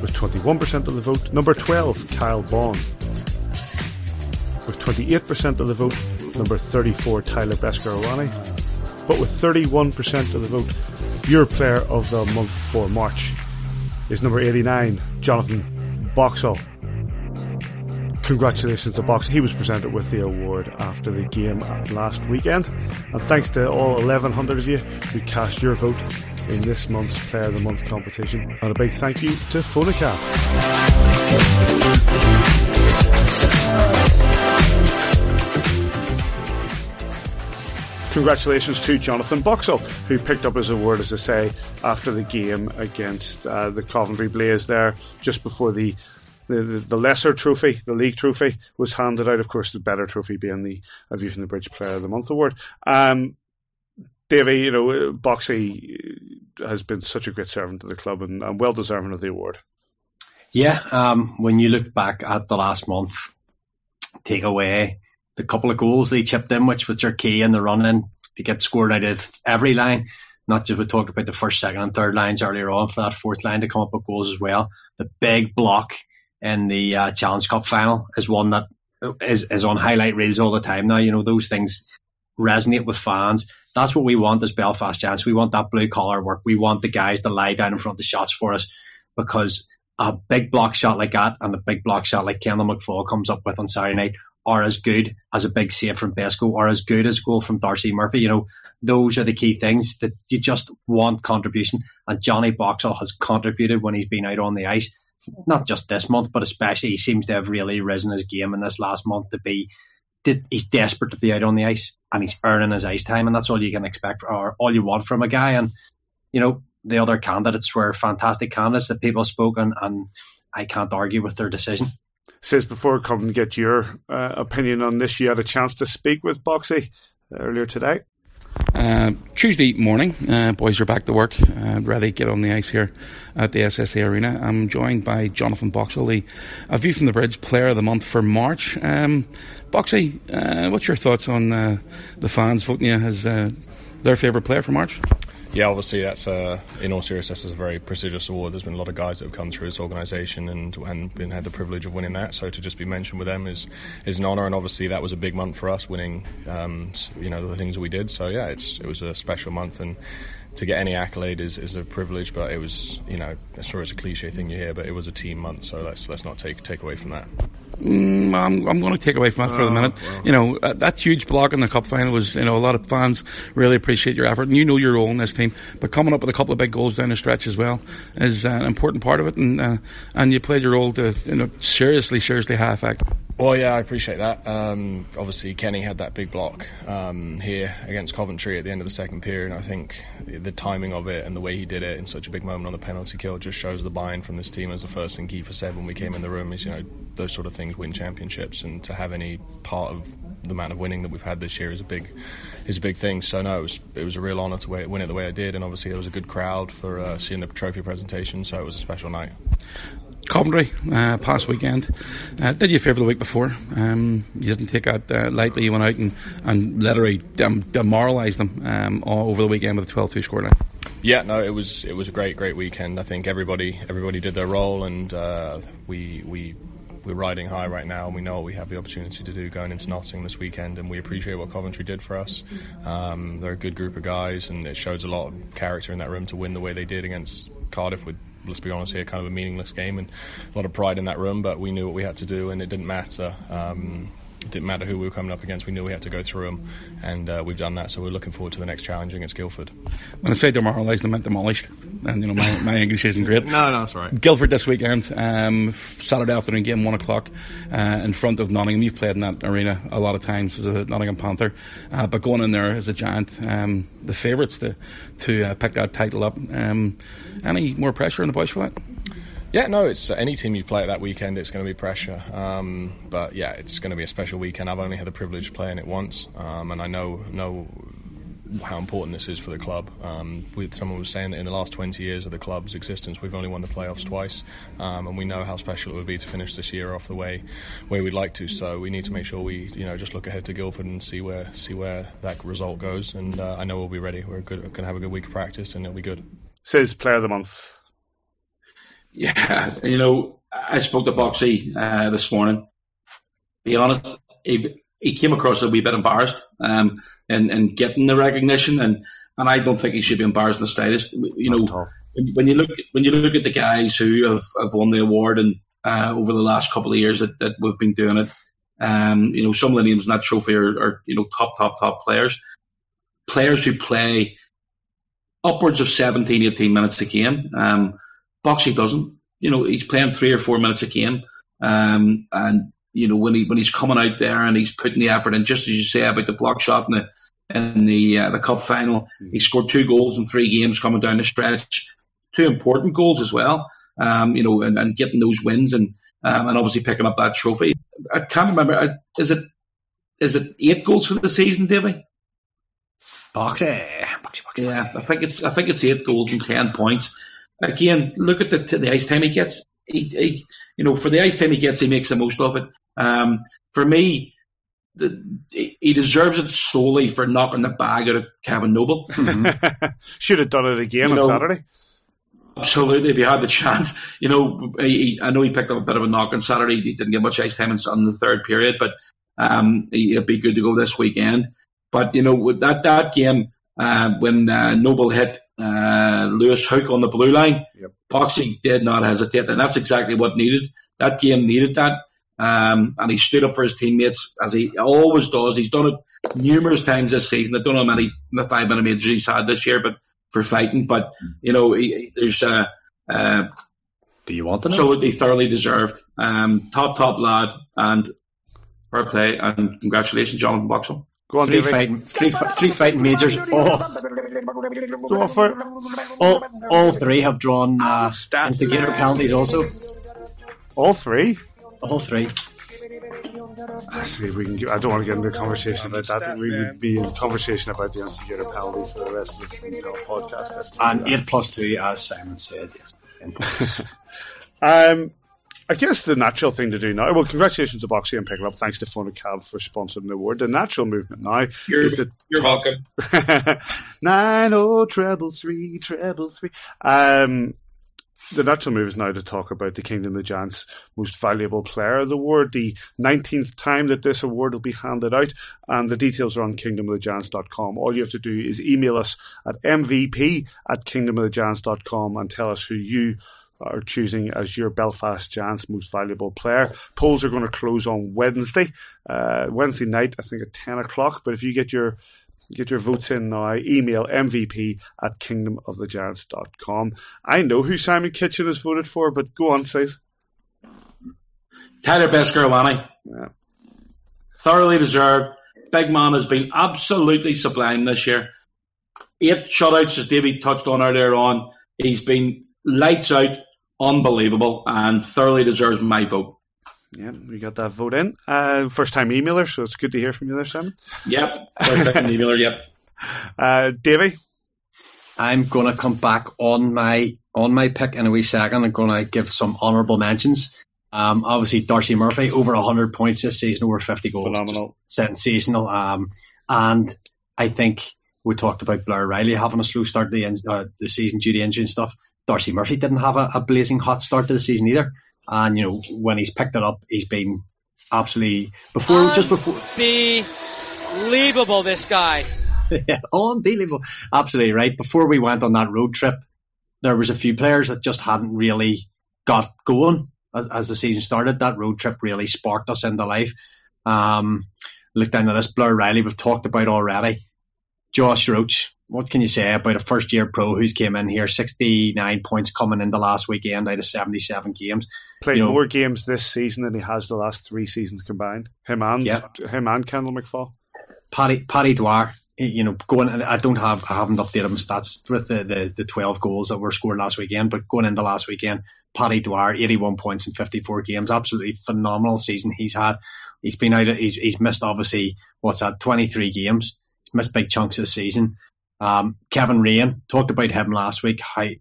With twenty-one percent of the vote, number twelve, Kyle Bond. With twenty-eight percent of the vote, number thirty-four, Tyler Beskorowany. But with thirty-one percent of the vote, your Player of the Month for March is number eighty-nine, Jonathan Boxall. Congratulations to Box. He was presented with the award after the game last weekend. And thanks to all eleven hundred of you who cast your vote in this month's Player of the Month competition. And a big thank you to fonaCAB. Congratulations to Jonathan Boxall, who picked up his award, as I say, after the game against uh, the Coventry Blaze there, just before the, the the lesser trophy, the league trophy, was handed out. Of course, the better trophy being the A View from the Bridge Player of the Month award. Um, Davey, you know, Boxy has been such a great servant to the club, and, and well deserving of the award. Yeah, um, when you look back at the last month, take away the couple of goals they chipped in, which was your key in the run-in to get scored out of every line. Not just we talked about the first, second and third lines earlier on, for that fourth line to come up with goals as well. The big block in the uh, Challenge Cup final is one that is, is on highlight reels all the time now. You know, those things resonate with fans. That's what we want as Belfast Giants. We want that blue-collar work. We want the guys to lie down in front of the shots for us, because a big block shot like that and a big block shot like Kendall McFall comes up with on Saturday night are as good as a big save from Besco, or as good as a goal from Darcy Murphy. You know, those are the key things that you just want contribution. And Johnny Boxall has contributed when he's been out on the ice, not just this month, but especially he seems to have really risen his game in this last month to be, to, he's desperate to be out on the ice, and he's earning his ice time, and that's all you can expect or all you want from a guy. And, you know, the other candidates were fantastic candidates that people spoke, and, and I can't argue with their decision. Says before, come and get your uh, opinion on this. You had a chance to speak with Boxy earlier today. Uh, Tuesday morning, uh, boys are back to work, uh, ready to get on the ice here at the S S E Arena. I'm joined by Jonathan Boxall, the A View from the Bridge Player of the Month for March. Um, Boxy, uh, what's your thoughts on uh, the fans voting you as uh, their favourite player for March? Yeah, obviously that's uh, in all seriousness, it's a very prestigious award. There's been a lot of guys that have come through this organisation and and been, had the privilege of winning that. So to just be mentioned with them is is an honour, and obviously that was a big month for us, winning um, you know the things we did. So yeah, it's it was a special month, and to get any accolade is, is a privilege. But it was, you know, as far as a cliche thing you hear, but it was a team month. So let's let's not take take away from that. Mm, I'm, I'm going to take away from that oh, for the minute. Well. You know, uh, that huge block in the cup final was, you know, a lot of fans really appreciate your effort, and you know your role in this team. But coming up with a couple of big goals down the stretch as well is uh, an important part of it, and uh, and you played your role to, you know, seriously, seriously high effect. Well, yeah, I appreciate that. Um, obviously, Kenny had that big block um, here against Coventry at the end of the second period. And I think the timing of it and the way he did it in such a big moment on the penalty kill just shows the buy-in from this team. As the first thing Keith said when we came in the room is, you know, those sort of things win championships, and to have any part of the amount of winning that we've had this year is a big is a big thing. So no, it was, it was a real honour to win it the way I did, and obviously there was a good crowd for uh, seeing the trophy presentation, so it was a special night. Coventry, uh, past weekend, uh, did you a favour the week before. Um, you didn't take that uh, lightly. You went out and, and literally dem- demoralised them um, all over the weekend with a twelve two scoreline. Yeah, no, it was it was a great, great weekend. I think everybody everybody did their role, and uh, we we. We're riding high right now, and we know what we have the opportunity to do going into Nottingham this weekend, and we appreciate what Coventry did for us. Um, they're a good group of guys, and it shows a lot of character in that room to win the way they did against Cardiff with, let's be honest here, kind of a meaningless game, and a lot of pride in that room, but we knew what we had to do and it didn't matter. Um, it didn't matter who we were coming up against. We knew we had to go through them, and uh, we've done that. So we're looking forward to the next challenge against Guildford. When I say demoralised, I meant demolished. And you know, my, my English isn't great. No, no, that's right. Guildford this weekend, um, Saturday afternoon game, one o'clock, uh, in front of Nottingham. You've played in that arena a lot of times as a Nottingham Panther, uh, but going in there as a Giant, um, the favourites to to uh, pick that title up. Um, any more pressure on the boys for that? Yeah, no, it's uh, any team you play at that weekend, it's going to be pressure. Um, but yeah, it's going to be a special weekend. I've only had the privilege of playing it once, um, and I know know how important this is for the club. Um, with someone was saying that in the last twenty years of the club's existence, we've only won the playoffs twice, um, and we know how special it would be to finish this year off the way where we'd like to. So we need to make sure we, you know, just look ahead to Guildford and see where see where that result goes. And uh, I know we'll be ready. We're good, going to have a good week of practice, and it'll be good. Says Player of the Month. Yeah, you know, I spoke to Boxy uh, this morning. To be honest, he, he came across a wee bit embarrassed um, in, in getting the recognition, and, and I don't think he should be embarrassed in the slightest. You know, when you look when you look at the guys who have, have won the award and uh, over the last couple of years that, that we've been doing it, um, you know, some of the names in that trophy are, are you know top top top players, players who play upwards of seventeen, eighteen minutes a game. Um, Boxy doesn't. You know, he's playing three or four minutes a game. Um, and, you know, when he when he's coming out there and he's putting the effort in, just as you say about the block shot in the in the, uh, the cup final, he scored two goals in three games coming down the stretch. Two important goals as well, um, you know, and, and getting those wins and um, and obviously picking up that trophy. I can't remember. I, is it is it eight goals for the season, Davey? Boxy. Boxy, Boxy, yeah, I think it's I think it's eight goals and ten points. Again, look at the t- the ice time he gets. He, he, you know, for the ice time he gets, he makes the most of it. Um, for me, the, he deserves it solely for knocking the bag out of Kevin Noble. Mm-hmm. Should have done it again you on know, Saturday. Absolutely, if you had the chance. You know, he, I know he picked up a bit of a knock on Saturday. He didn't get much ice time on the third period, but um, he, it'd be good to go this weekend. But you know, with that that game uh, when uh, Noble hit. Uh, Lewis Hook on the blue line. Yep. Boxy did not hesitate, and that's exactly what needed. That game needed that, um, and he stood up for his teammates as he always does. He's done it numerous times this season. I don't know how many the five minute majors he's had this year, but for fighting. But mm. you know, he, he, there's uh, uh, do you want to know? So he thoroughly deserved. Um, top top lad, and fair play, and congratulations, Jonathan Boxall. Go on, three fighting, three, three fighting majors. Oh. Go for all, all three have drawn uh, instigator penalties also. All three? All three. I, see we can get, I don't want to get into a conversation about that. We would be in conversation about the instigator penalty for the rest of the you know, podcast. And eight plus two, as Simon said. Yes. um, I guess the natural thing to do now... Well, congratulations to Boxy and picking up. Thanks to fonaCAB for sponsoring the award. The natural movement now you're, is that... You're talking. nine oh treble three, treble three. Um, the natural move is now to talk about the Kingdom of the Giants' most valuable player of the award, the nineteenth time that this award will be handed out, and the details are on kingdom of the giants dot com. All you have to do is email us at M V P at kingdom of the giants dot com and tell us who you... are choosing as your Belfast Giants most valuable player. Polls are going to close on Wednesday, uh, Wednesday night, I think at ten o'clock. But if you get your get your votes in now, email M V P at kingdom of the giants dot com. I know who Simon Kitchen has voted for, but go on, Saith. Tyler Beskorowany. Yeah. Thoroughly deserved. Big man has been absolutely sublime this year. Eight shutouts, as Davey touched on earlier on. He's been lights out, unbelievable, and thoroughly deserves my vote. Yeah, we got that vote in. Uh, first time emailer, so it's good to hear from you there, Simon. Yep, first time emailer, yep. Uh, Davey? I'm going to come back on my on my pick in a wee second. I'm going to give some honourable mentions. Um, obviously, Darcy Murphy, over one hundred points this season, over fifty goals. Phenomenal. Sensational. Um, and I think we talked about Blair Riley having a slow start to the, uh, the season due to injury and stuff. Darcy Murphy didn't have a, a blazing hot start to the season either, and you know when he's picked it up, he's been absolutely before just before unbelievable. This guy, yeah, unbelievable, absolutely right. Before we went on that road trip, there was a few players that just hadn't really got going as, as the season started. That road trip really sparked us into life, Um, look down at this, Blair Riley, we've talked about already. Josh Roach, what can you say about a first-year pro who's came in here, sixty-nine points coming into last weekend out of seventy-seven games. Played you know, more games this season than he has the last three seasons combined. Him and yeah. him and Kendall McFall. Paddy Paddy Dwyer, you know, going. I don't have, I haven't updated my stats with the, the, the twelve goals that were scored last weekend, but going into last weekend, Paddy Dwyer, eighty-one points in fifty-four games, absolutely phenomenal season he's had. He's been out. Of, he's he's missed obviously what's that, twenty-three games. He's missed big chunks of the season. Um, Kevin Rain, talked about him last week. How he,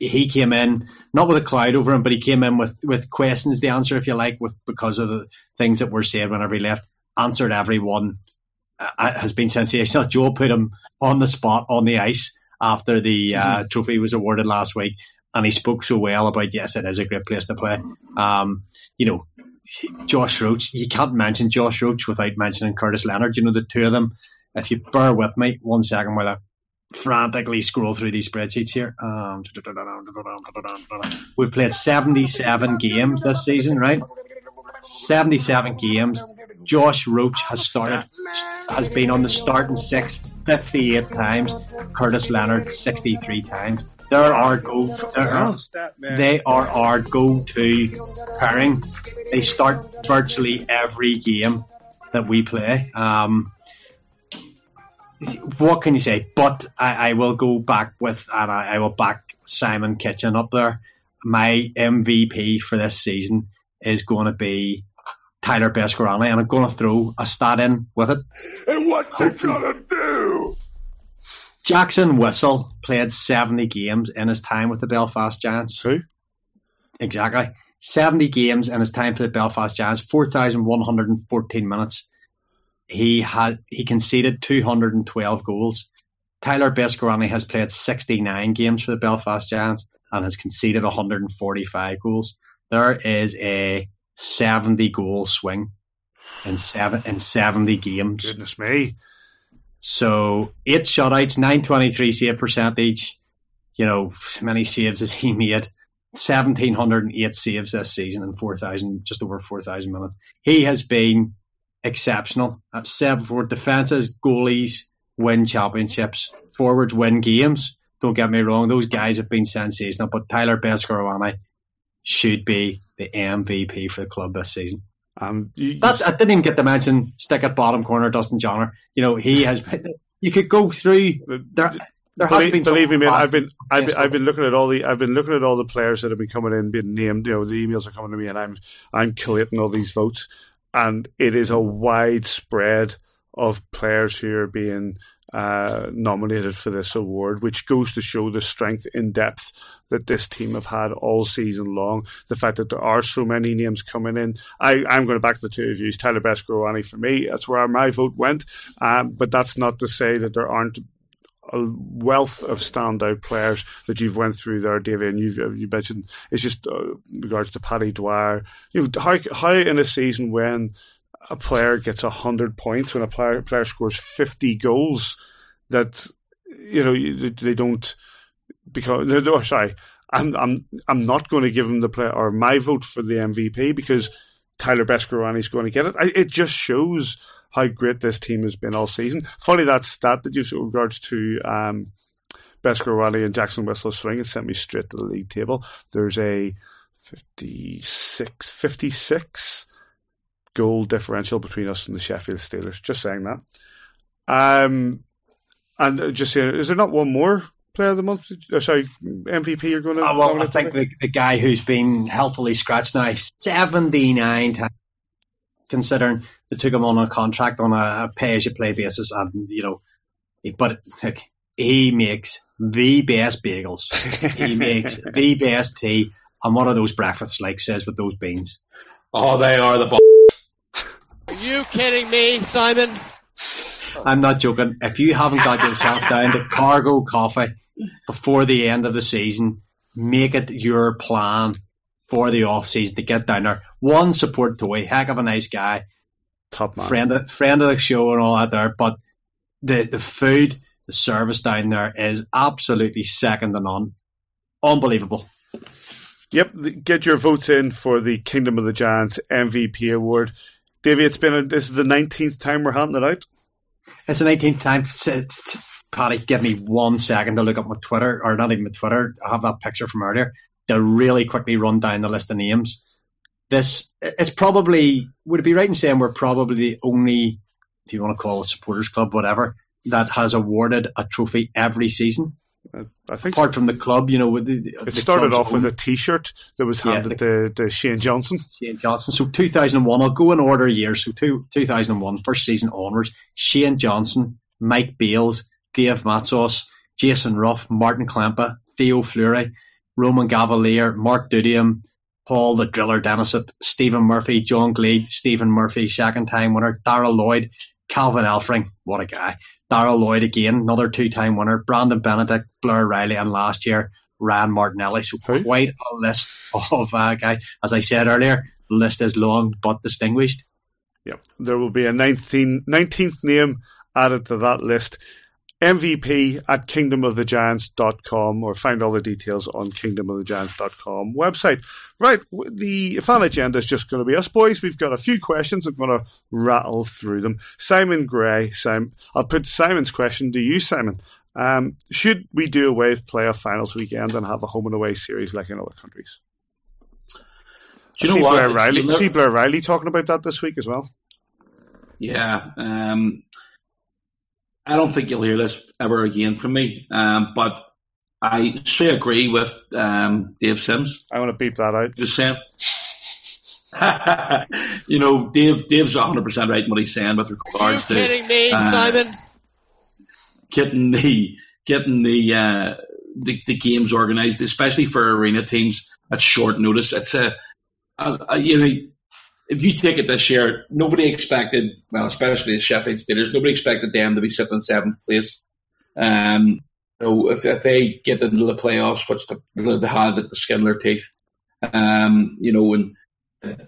he came in not with a cloud over him, but he came in with, with questions to answer, if you like, with because of the things that were said whenever he left. Answered every one. Uh, has been sensational. Joe put him on the spot on the ice after the mm-hmm. uh, trophy was awarded last week, and he spoke so well about yes, it is a great place to play. Um, you know, Josh Roach. You can't mention Josh Roach without mentioning Curtis Leonard. You know, the two of them. If you bear with me one second while I frantically scroll through these spreadsheets here, um, we've played seventy-seven games this season, right? seventy-seven games. Josh Roach has started, has been on the starting six fifty-eight times. Curtis Leonard sixty-three times. There are go. There are, they are our go-to pairing. They start virtually every game that we play. Um, What can you say? But I, I will go back with, and I, I will back Simon Kitchen up there. My M V P for this season is going to be Tyler Beskorowany, and I'm going to throw a stat in with it. And what you gonna do? Jackson Whistle played seventy games in his time with the Belfast Giants. Who? Exactly. seventy games in his time for the Belfast Giants, four thousand one hundred fourteen minutes. He had he conceded two hundred twelve goals. Tyler Beskorowany has played sixty-nine games for the Belfast Giants and has conceded one hundred forty-five goals. There is a seventy goal swing in seven in seventy games. Goodness me! So eight shutouts, nine twenty-three save percentage. You know, as many saves as he made. one thousand seven hundred eight saves this season in four thousand, just over four thousand minutes. He has been exceptional. I've said before, defenses, goalies win championships. Forwards win games. Don't get me wrong; those guys have been sensational. But Tyler Beskorowany should be the M V P for the club this season. Um, you, that I didn't even get to mention. Stick at bottom corner, Dustin Johner. You know he has. You could go through. There, there has believe, been. Believe me, man. I've been. I've been, I've been looking at all the. I've been looking at all the players that have been coming in, being named. You know, the emails are coming to me, and I'm I'm collating all these votes. And it is a wide spread of players who are being uh, nominated for this award, which goes to show the strength in depth that this team have had all season long. The fact that there are so many names coming in. I, I'm going to back the two of you. Tyler Beskorowany for me. That's where my vote went. Um, but that's not to say that there aren't a wealth of standout players that you've went through there, Davey, and you've, you mentioned it's just uh, regards to Paddy Dwyer. You know, how, how in a season when a player gets one hundred points, when a player, player scores fifty goals, that, you know, they, they don't become... Oh, sorry, I'm, I'm, I'm not going to give him the play or my vote for the M V P because Tyler Beskorowany is going to get it. I, it just shows how great this team has been all season. Funny that stat that you've in regards to um, Beskorowany and Jackson Whistle swing, it sent me straight to the league table. There's a fifty-six, fifty-six goal differential between us and the Sheffield Steelers. Just saying that. Um, and just saying, is there not one more player of the month? Or sorry, M V P you're going to... Oh, well, I think the, the guy who's been healthily scratched now seventy-nine times, considering they took him on a contract on a pay-as-you-play basis, and you know, but look, he makes the best bagels, he makes the best tea, and what are those breakfasts like? Says with those beans. Oh, they are the. B- are you kidding me, Simon? I'm not joking. If you haven't got yourself down to Cargo Coffee before the end of the season, make it your plan for the off season to get down there. One, support Toy, heck of a nice guy, top man, friend of, friend of the show and all that there. But the the food, the service down there is absolutely second to none. Unbelievable. Yep, get your votes in for the Kingdom of the Giants M V P award. Davey, it's been a, this is the nineteenth time we're handing it out. It's the nineteenth time since. Paddy, give me one second to look up my Twitter, or not even my Twitter. I have that picture from earlier. To really quickly run down the list of names. This it's probably would it be right in saying we're probably the only, if you want to call it supporters club, whatever, that has awarded a trophy every season. I think apart so. From the club, you know, with the, it the started off own. With a T-shirt that was handed yeah, the, to, to Shane Johnson. Shane Johnson. So two thousand one, I'll go in order of years. So two, two thousand one, first season onwards, Shane Johnson, Mike Bales, Dave Matzos, Jason Ruff, Martin Klempa, Theo Fleury, Roman Gavalier, Mark Dudiam, Paul the Driller Denisett, Stephen Murphy, John Glead, Stephen Murphy, second time winner, Darrell Lloyd, Calvin Elfring, what a guy. Darrell Lloyd again, another two-time winner. Brandon Benedict, Blair Riley, and last year, Ryan Martinelli. So Who? Quite a list of uh, guys. As I said earlier, the list is long but distinguished. Yep, there will be a nineteenth name added to that list. M V P at kingdom of the giants dot com, or find all the details on kingdom of the giants dot com website. Right, the fan agenda is just going to be us, boys. We've got a few questions. I'm going to rattle through them. Simon Gray, Simon, I'll put Simon's question to you, Simon. Um, should we do away with playoff finals weekend and have a home and away series like in other countries? Do you I know see what? Blair Riley, I see Blair Riley talking about that this week as well. Yeah, um... I don't think you'll hear this ever again from me, um, but I so agree with um, Dave Sims. I want to beep that out. Just saying. You know, Dave. Dave's one hundred percent right in what he's saying with regards to... Are you kidding to, me, uh, Simon? Getting the getting the, uh, the the games organised, especially for arena teams at short notice. It's a, a, a you know. If you take it this year, nobody expected, well, especially the Sheffield Steelers, nobody expected them to be sitting in seventh place. Um, you know, if, if they get into the playoffs, which they the had at the skin of their teeth, um, you know, and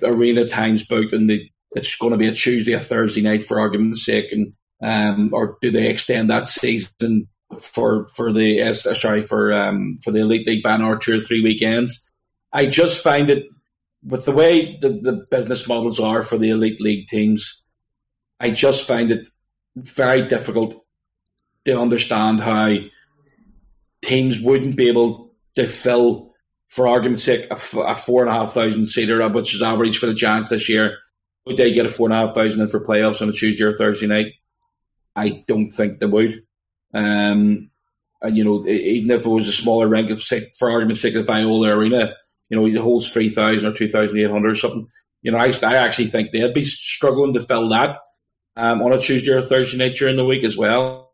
arena time's booked, and they, it's going to be a Tuesday, a Thursday night for argument's sake, and um, or do they extend that season for for the uh, sorry for um, for the Elite League ban or two or three weekends? I just find it. With the way the, the business models are for the Elite League teams, I just find it very difficult to understand how teams wouldn't be able to fill, for argument's sake, a, a four thousand five hundred seater, which is average for the Giants this year. Would they get a four thousand five hundred in for playoffs on a Tuesday or Thursday night? I don't think they would. Um, and, you know, even if it was a smaller rink, if, for argument's sake, the Viola Arena, you know, it holds three thousand or two thousand eight hundred or something. You know, I, I actually think they'd be struggling to fill that um, on a Tuesday or Thursday night during the week as well.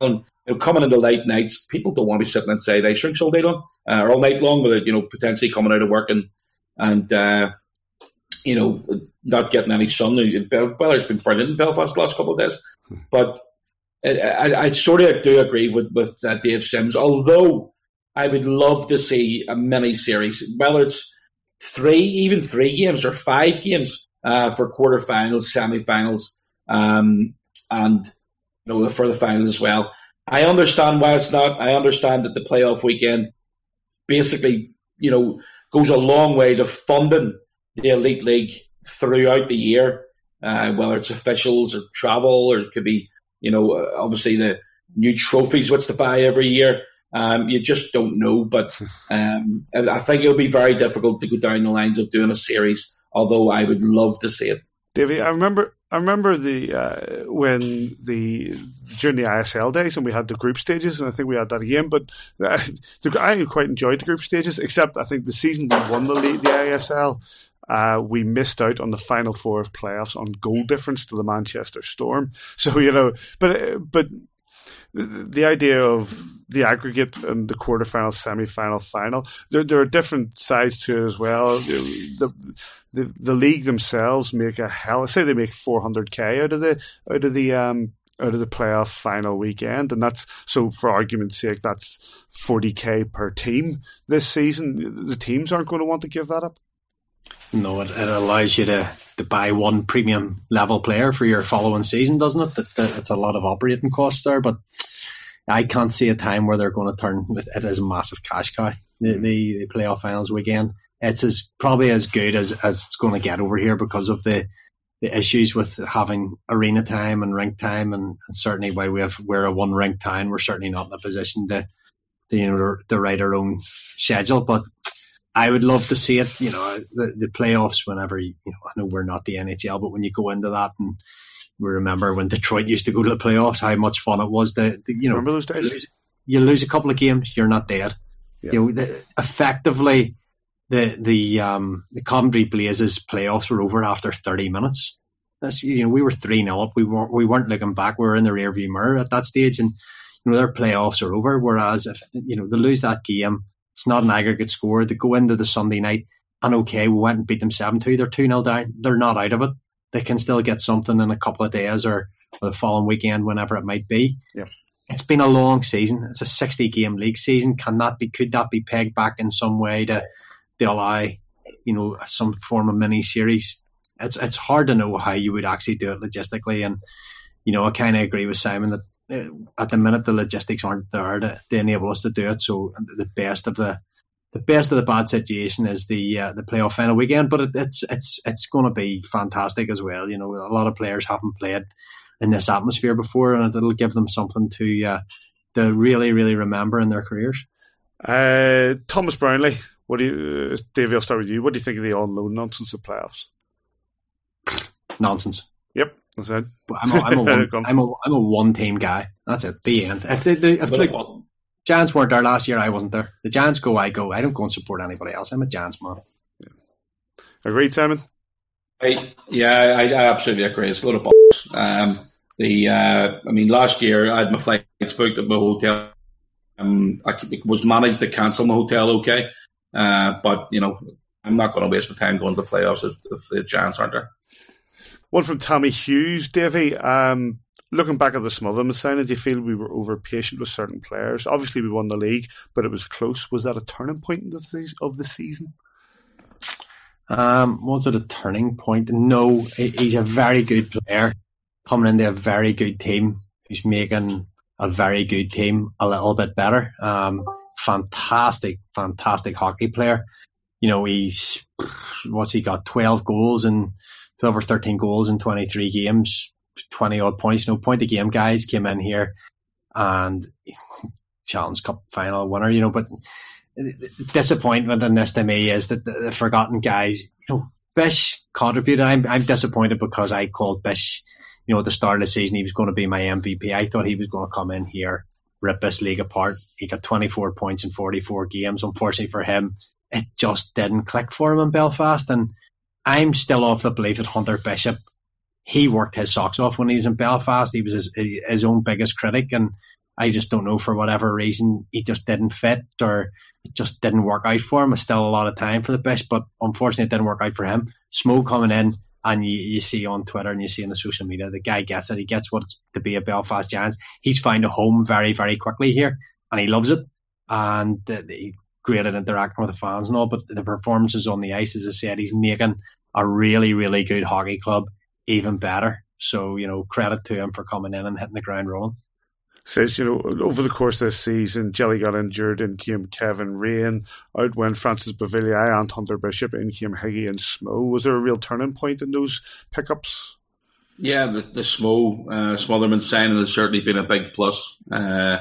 And you know, coming into late nights, people don't want to be sitting inside ice rinks all day long uh, or all night long with it, you know, potentially coming out of work and, and uh, you know, not getting any sun. Well, it's been brilliant in Belfast the last couple of days. But I, I, I sort of do agree with, with uh, Dave Sims, although... I would love to see a mini-series, whether it's three, even three games or five games uh, for quarterfinals, semi-finals, um, and you know for the finals as well. I understand why it's not. I understand that the playoff weekend basically, you know, goes a long way to funding the Elite League throughout the year, uh, whether it's officials or travel, or it could be, you know, obviously the new trophies which they buy every year. Um, you just don't know, but um, I think it'll be very difficult to go down the lines of doing a series. Although I would love to see it, Davey. I remember, I remember the uh, when the during the I S L days, and we had the group stages, and I think we had that again. But uh, the, I quite enjoyed the group stages, except I think the season we won the league, the I S L. Uh, we missed out on the final four of playoffs on goal difference to the Manchester Storm. So you know, but but. The idea of the aggregate and the quarterfinal, semi-final, final, there, there are different sides to it as well. The, the the league themselves make a hell. Say they make four hundred k out of the out of the um out of the playoff final weekend, and that's so for argument's sake, that's forty k per team this season. The teams aren't going to want to give that up. No, it, it allows you to, to buy one premium level player for your following season, doesn't it? That, that, it's a lot of operating costs there, but I can't see a time where they're going to turn with it as a massive cash cow. The, the, the playoff finals weekend, it's as probably as good as, as it's going to get over here because of the the issues with having arena time and rink time, and, and certainly why we have we're a one rink town, we're certainly not in a position to, to you know to write our own schedule. But I would love to see it, you know, the, the playoffs. Whenever you know, I know we're not the N H L, but when you go into that, and we remember when Detroit used to go to the playoffs, how much fun it was. To, to, you know, remember those days? You lose, you lose a couple of games, you're not dead. Yeah. You know, the, effectively. The the um the Coventry Blaze's playoffs were over after thirty minutes. That's you know we were three nil up. We weren't we weren't looking back. We were in the rearview mirror at that stage, and you know their playoffs are over. Whereas if you know they lose that game, it's not an aggregate score. They go into the Sunday night and okay, we went and beat them seven two. They're two nil down. They're not out of it. They can still get something in a couple of days or, or the following weekend, whenever it might be. Yeah. It's been a long season. It's a sixty game league season. Can that be? Could that be pegged back in some way to? Allow you know some form of mini series? It's it's hard to know how you would actually do it logistically, and you know I kind of agree with Simon that uh, at the minute the logistics aren't there to, to enable us to do it. So the best of the the best of the bad situation is the uh, the playoff final weekend, but it, it's it's it's going to be fantastic as well. You know a lot of players haven't played in this atmosphere before, and it'll give them something to uh, to really really remember in their careers. Uh, Thomas Brownlee. What do you, uh, Davey, I'll start with you. What do you think of the on-loan nonsense of playoffs? Nonsense. Yep, that's it. I'm a, I'm a one, I'm a, I'm a one-team guy. That's it. The end. If the, the if the Giants weren't there last year, I wasn't there. The Giants go, I go. I don't go and support anybody else. I'm a Giants man. Yeah. Agreed, Simon? I, yeah, I, I absolutely agree. It's a lot of b****. Um, the, uh, I mean, last year I had my flights booked at my hotel. Um, I was managed to cancel my hotel. Okay. Uh, but, you know, I'm not going to waste my time going to the playoffs if, if the Giants aren't there. One from Tommy Hughes, Davey. Um, looking back at the Smotherman signing, do you feel we were over-patient with certain players? Obviously, we won the league, but it was close. Was that a turning point of the, of the season? Um, was it a turning point? No. He's a very good player coming into a very good team. He's making a very good team a little bit better. Um Fantastic, fantastic hockey player. You know, he's, what's he got, twelve goals and twelve or thirteen goals in twenty-three games, twenty-odd points, no point a game, guys. Came in here and Challenge Cup final winner, you know, but disappointment in this to me is that the, the forgotten guys, you know, Bish contributed. I'm, I'm disappointed because I called Bish, you know, at the start of the season, he was going to be my M V P. I thought he was going to come in here, rip this league apart. He got twenty-four points in forty-four games. Unfortunately for him, it just didn't click for him in Belfast. And I'm still of the belief that Hunter Bishop, he worked his socks off when he was in Belfast. He was his, his own biggest critic. And I just don't know, for whatever reason, he just didn't fit or it just didn't work out for him. It's still a lot of time for the Bish, but unfortunately it didn't work out for him. Smo coming in, and you, you see on Twitter and you see in the social media, the guy gets it. He gets what it's to be a Belfast Giants. He's found a home very, very quickly here, and he loves it. And uh, he's great at interacting with the fans and all, but the performances on the ice, as I said, he's making a really, really good hockey club even better. So, you know, credit to him for coming in and hitting the ground rolling. Says, you know, over the course of this season, Jelly got injured, in came Kevin Rain, out went Francis Bevilier and Hunter Bishop, in came Higgy and Smo. Was there a real turning point in those pickups? Yeah, the, the Smo, uh, Smotherman signing has certainly been a big plus. Uh,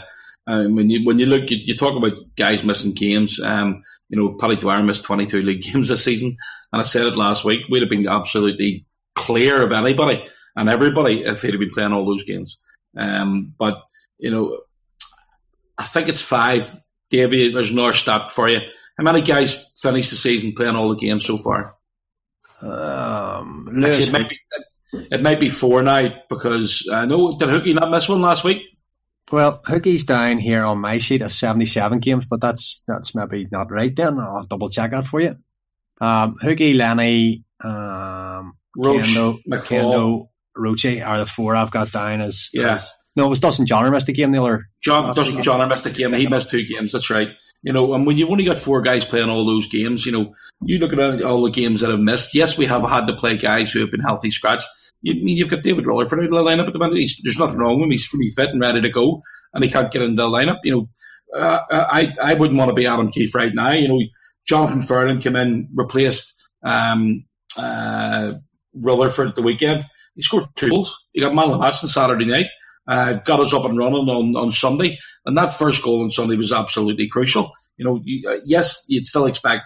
I mean, you, when you look, you, you talk about guys missing games. Um, you know, Paddy Dwyer missed twenty-two league games this season, and I said it last week, we'd have been absolutely clear of anybody and everybody if he'd have been playing all those games. Um, but You know, I think it's five. Davey, there's another stat for you. How many guys finished the season playing all the games so far? Um, Actually, it, might be, it might be four now because I uh, know, did Hookie not miss one last week? Well, Hookie's down here on my sheet at seventy-seven games, but that's that's maybe not right then. I'll double check that for you. Um, Hookie, Lenny, um, Roach, Kendo, McFall, Roche are the four I've got down as. Yeah. As, No, it was Dustin Johner missed a game. The other John, Dustin Johner missed a game. He missed two games. That's right. You know, and when you've only got four guys playing all those games, you know, you look at all the games that have missed. Yes, we have had to play guys who have been healthy scratched. You, you've got David Rutherford out of the lineup at the minute. He's, there's nothing wrong with him. He's fully fit and ready to go, and he can't get into the lineup. You know, uh, I I wouldn't want to be Adam Keefe right now. You know, Jonathan Ferland came in, replaced um, uh, Rutherford at the weekend. He scored two goals. He got man of the match on Saturday night, uh, got us up and running on, on Sunday, and that first goal on Sunday was absolutely crucial. You know, you, uh, yes, you'd still expect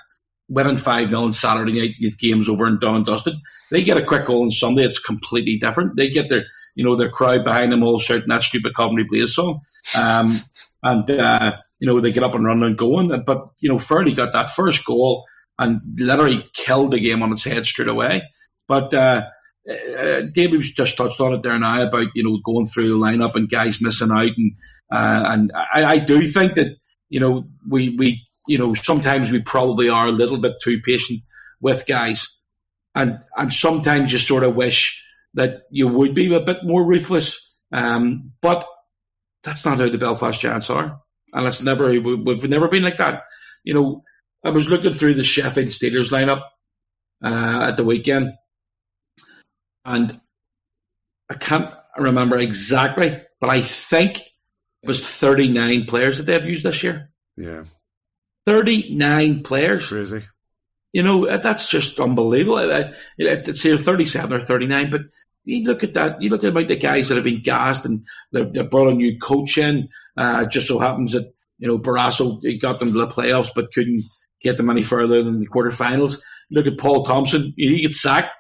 winning five nil on Saturday night, your game's over and done and dusted. They get a quick goal on Sunday, it's completely different. They get their, you know, their crowd behind them all shouting that stupid Coventry Blaze song, um, and uh, you know, they get up and running and going. But you know, Ferdy got that first goal and literally killed the game on its head straight away. But uh, uh, David just touched on it there now about, you know, going through the lineup and guys missing out, and uh, and I, I do think that, you know, we we you know sometimes we probably are a little bit too patient with guys, and and sometimes you sort of wish that you would be a bit more ruthless. Um, but that's not how the Belfast Giants are, and it's never we, we've never been like that. You know, I was looking through the Sheffield Steelers lineup uh, at the weekend. And I can't remember exactly, but I think it was thirty-nine players that they've used this year. Yeah. thirty-nine players. Crazy. You know, that's just unbelievable. It's here thirty-seven or thirty-nine, but you look at that, you look at about the guys that have been gassed, and they've, they've brought a new coach in. Uh, it just so happens that, you know, Barrasso got them to the playoffs but couldn't get them any further than the quarterfinals. Look at Paul Thompson. He gets sacked.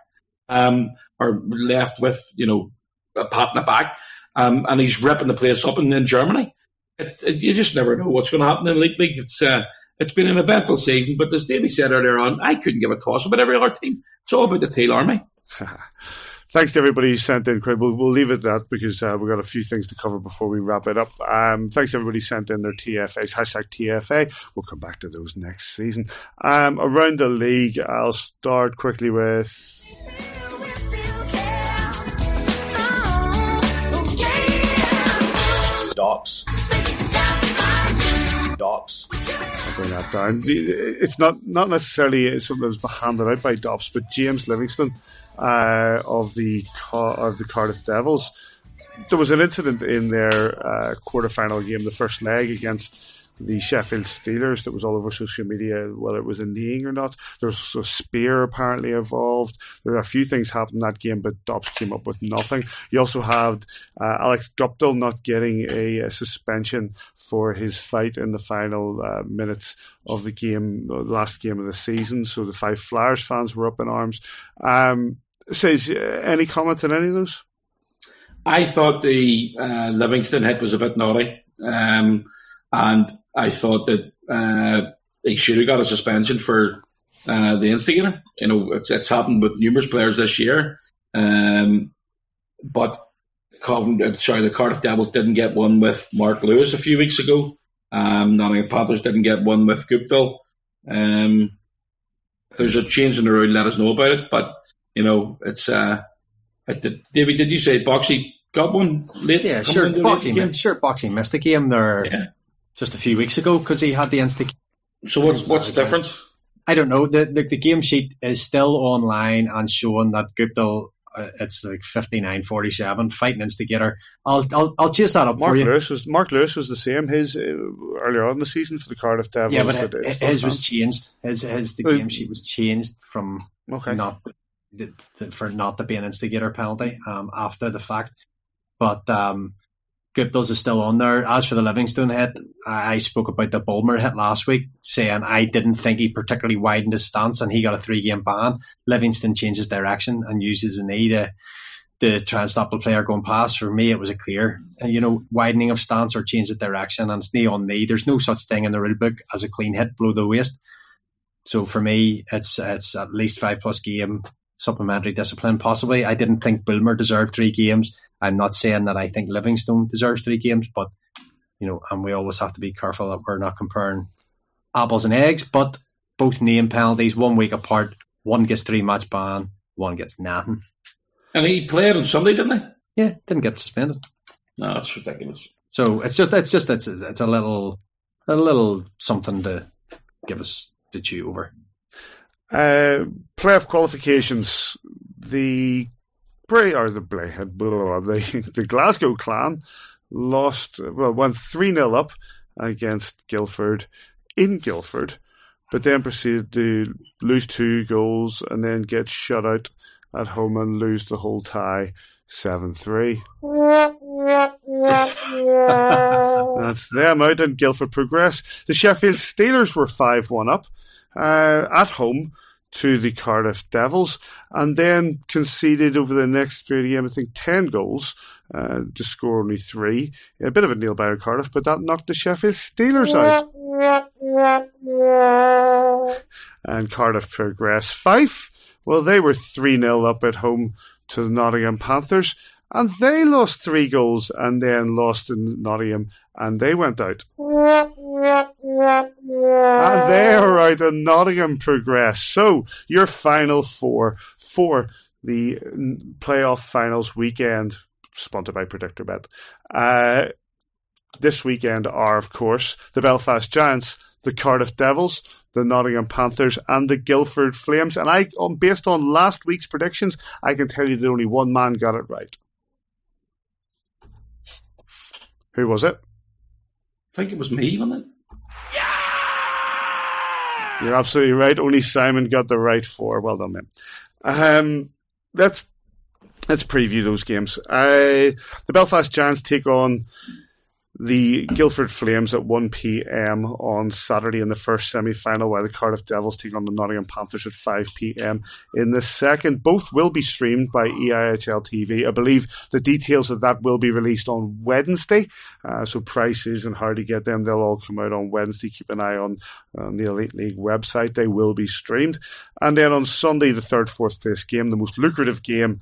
Um, or left with, you know, a pat in the back, um, and he's ripping the place up in, in Germany. It, it, you just never know what's going to happen in the league. league. It's uh, it's been an eventful season, but as Davey said earlier on, I couldn't give a toss about every other team. It's all about the tail army. Thanks to everybody who sent in, Craig. We'll, we'll leave it at that because uh, we've got a few things to cover before we wrap it up. Um, thanks to everybody who sent in their T F As, hashtag T F A. We'll come back to those next season. Um, around the league, I'll start quickly with... Dops. Dops. I'll bring that down. It's not, not necessarily something that was handed out by Dops, but James Livingston uh, of the of the Cardiff Devils. There was an incident in their uh, quarter-final game, the first leg against the Sheffield Steelers, that was all over social media, whether it was a kneeing or not. There was a spear apparently involved. There were a few things happened in that game, but Dobbs came up with nothing. You also had uh, Alex Guptill not getting a, a suspension for his fight in the final uh, minutes of the game, the last game of the season. So the Five Flyers fans were up in arms. Um, says, any comments on any of those? I thought the uh, Livingston hit was a bit naughty. Um, and I thought that uh, he should have got a suspension for uh, the instigator. You know, it's, it's happened with numerous players this year. Um, but Coventry, sorry, the Cardiff Devils didn't get one with Mark Lewis a few weeks ago. Um, Nottingham Panthers didn't get one with Guptill. Um, if there's a change in the rule, let us know about it. But, you know, it's... Uh, did, David, did you say Boxy got one late? Yeah, sure, Boxy, sure, Boxy missed the game there. Yeah. Just a few weeks ago, because he had the instant. So what's what's the difference? I don't know. The, the the game sheet is still online and showing that Guptill, uh, it's like fifty-nine forty-seven, fighting instigator. I'll I'll I'll chase that up Mark for you. Lewis was, Mark Lewis was the same. His uh, earlier on in the season for the Cardiff Devils. Yeah, but it, it, his was changed. His his the uh, game sheet was changed from okay. not the, the, for not to be an instigator penalty um, after the fact, but. Um, Guptill's is still on there. As for the Livingston hit, I spoke about the Bulmer hit last week, saying I didn't think he particularly widened his stance and he got a three-game ban. Livingston changes direction and uses the knee to, to try and stop a player going past. For me, it was a clear, you know, widening of stance or change of direction, and it's knee on knee. There's no such thing in the rule book as a clean hit below the waist. So for me, it's it's at least five-plus game, supplementary discipline possibly. I didn't think Bulmer deserved three games. I'm not saying that I think Livingstone deserves three games, but, you know, and we always have to be careful that we're not comparing apples and eggs, but both name penalties, one week apart, one gets three-match ban, one gets nothing. And he played on Sunday, didn't he? Yeah, didn't get suspended. No, that's ridiculous. So it's just, it's just, it's, it's a little, a little something to give us the chew over. Uh, playoff qualifications, the... Bray or the Bray, the, the Glasgow Clan lost, well, went three nil up against Guildford in Guildford, but then proceeded to lose two goals and then get shut out at home and lose the whole tie seven three. That's them out in Guildford Progress. The Sheffield Steelers were five one up uh, at home to the Cardiff Devils, and then conceded over the next period game, I think, ten goals uh, to score only three. A bit of a kneel by a Cardiff, but that knocked the Sheffield Steelers out. And Cardiff Progress Fife, well, they were three nil up at home to the Nottingham Panthers, and they lost three goals and then lost in Nottingham, and they went out. And they are out and Nottingham Progress. So your final four for the playoff finals weekend, sponsored by PredictorBet, uh, this weekend are, of course, the Belfast Giants, the Cardiff Devils, the Nottingham Panthers, and the Guildford Flames. And I, based on last week's predictions, I can tell you that only one man got it right. Who was it? I think it was me, wasn't it? Yeah! You're absolutely right. Only Simon got the right four. Well done, man. Um, let's, let's preview those games. Uh, the Belfast Giants take on the Guildford Flames at one p.m. on Saturday in the first semi-final, while the Cardiff Devils take on the Nottingham Panthers at five p.m. in the second. Both will be streamed by E I H L T V. I believe the details of that will be released on Wednesday, uh, so prices and how to get them, they'll all come out on Wednesday. Keep an eye on, on the Elite League website. They will be streamed. And then on Sunday, the third, fourth place game, the most lucrative game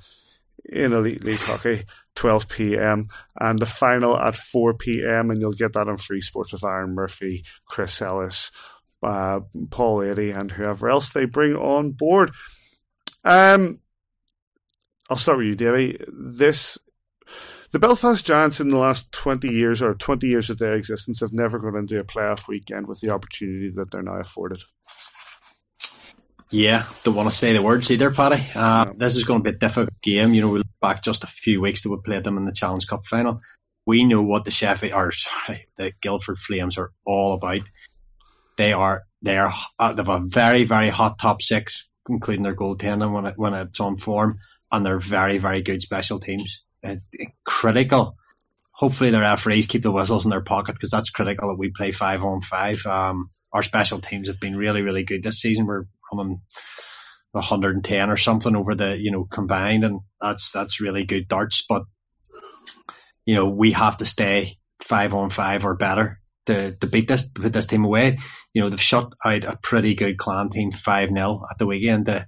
in Elite League hockey, twelve p.m. and the final at four p.m. and you'll get that on Free Sports with Aaron Murphy, Chris Ellis, uh, Paul Eddy, and whoever else they bring on board. Um, I'll start with you, Davey. This, the Belfast Giants in the last twenty years or twenty years of their existence have never gone into a playoff weekend with the opportunity that they're now afforded. Yeah, don't want to say the words either, Paddy. Uh, this is going to be a difficult game. You know, we look back just a few weeks that we played them in the Challenge Cup final. We know what the Sheffield, or sorry, the Guildford Flames are all about. They are, they are, uh, they have a very, very hot top six, including their goaltending when it, when it's on form, and they're very, very good special teams. It's critical. Hopefully, the referees keep the whistles in their pocket, because that's critical that we play five on five. Um, our special teams have been really, really good this season. We're on one hundred ten or something over the, you know, combined, and that's that's really good darts. But you know, we have to stay five on five or better to to beat this to put this team away. You know, they've shut out a pretty good Clan team five nil at the weekend to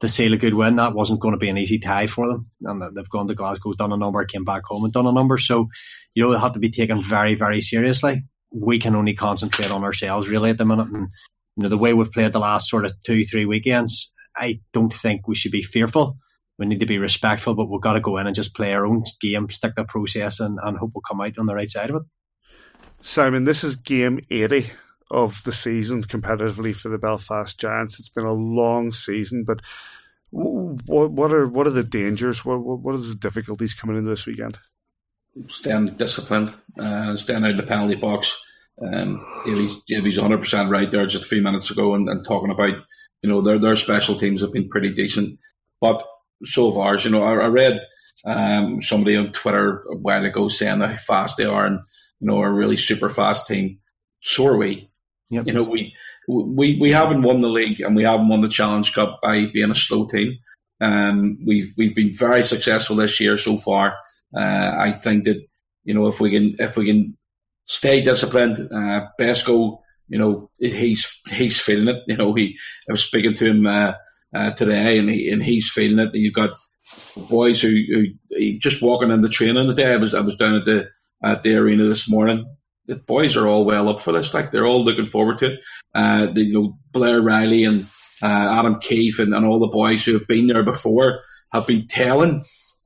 to seal a good win. That wasn't going to be an easy tie for them, and they've gone to Glasgow, done a number, came back home and done a number. So you know, they have to be taken very, very seriously. We can only concentrate on ourselves really at the minute, and you know, the way we've played the last sort of two, three weekends, I don't think we should be fearful. We need to be respectful, but we've got to go in and just play our own game, stick to the process, and, and hope we'll come out on the right side of it. Simon, this is game eighty of the season competitively for the Belfast Giants. It's been a long season, but what, what are what are the dangers? What, what are the difficulties coming into this weekend? Staying disciplined, uh, staying out of the penalty box. Um, Davey's one hundred percent right there just a few minutes ago, and, and talking about, you know, their their special teams have been pretty decent, but so have ours. You know, I, I read um, somebody on Twitter a while ago saying how fast they are, and you know, are a really super fast team. So are we. Yep. You know, we we we haven't won the league and we haven't won the Challenge Cup by being a slow team. Um, we've we've been very successful this year so far. Uh, I think that, you know, if we can if we can. Stay disciplined. Uh, Besko, you know, he's he's feeling it. You know, he I was speaking to him uh, uh, today, and he and he's feeling it. And you've got boys who, who just walking in the training today. I was I was down at the at the arena this morning. The boys are all well up for this. Like, they're all looking forward to it. Uh, the, you know, Blair Riley and uh, Adam Keefe and, and all the boys who have been there before have been telling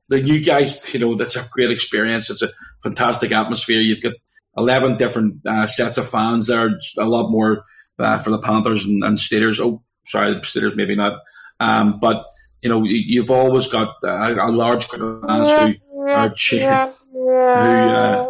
the new guys, you know, that's a great experience. It's a fantastic atmosphere. You've got eleven different uh, sets of fans there, a lot more uh, for the Panthers and, and Steelers. Oh, sorry, the Steelers maybe not. Um, but, you know, you've always got a, a large group of fans who are cheering, who, uh,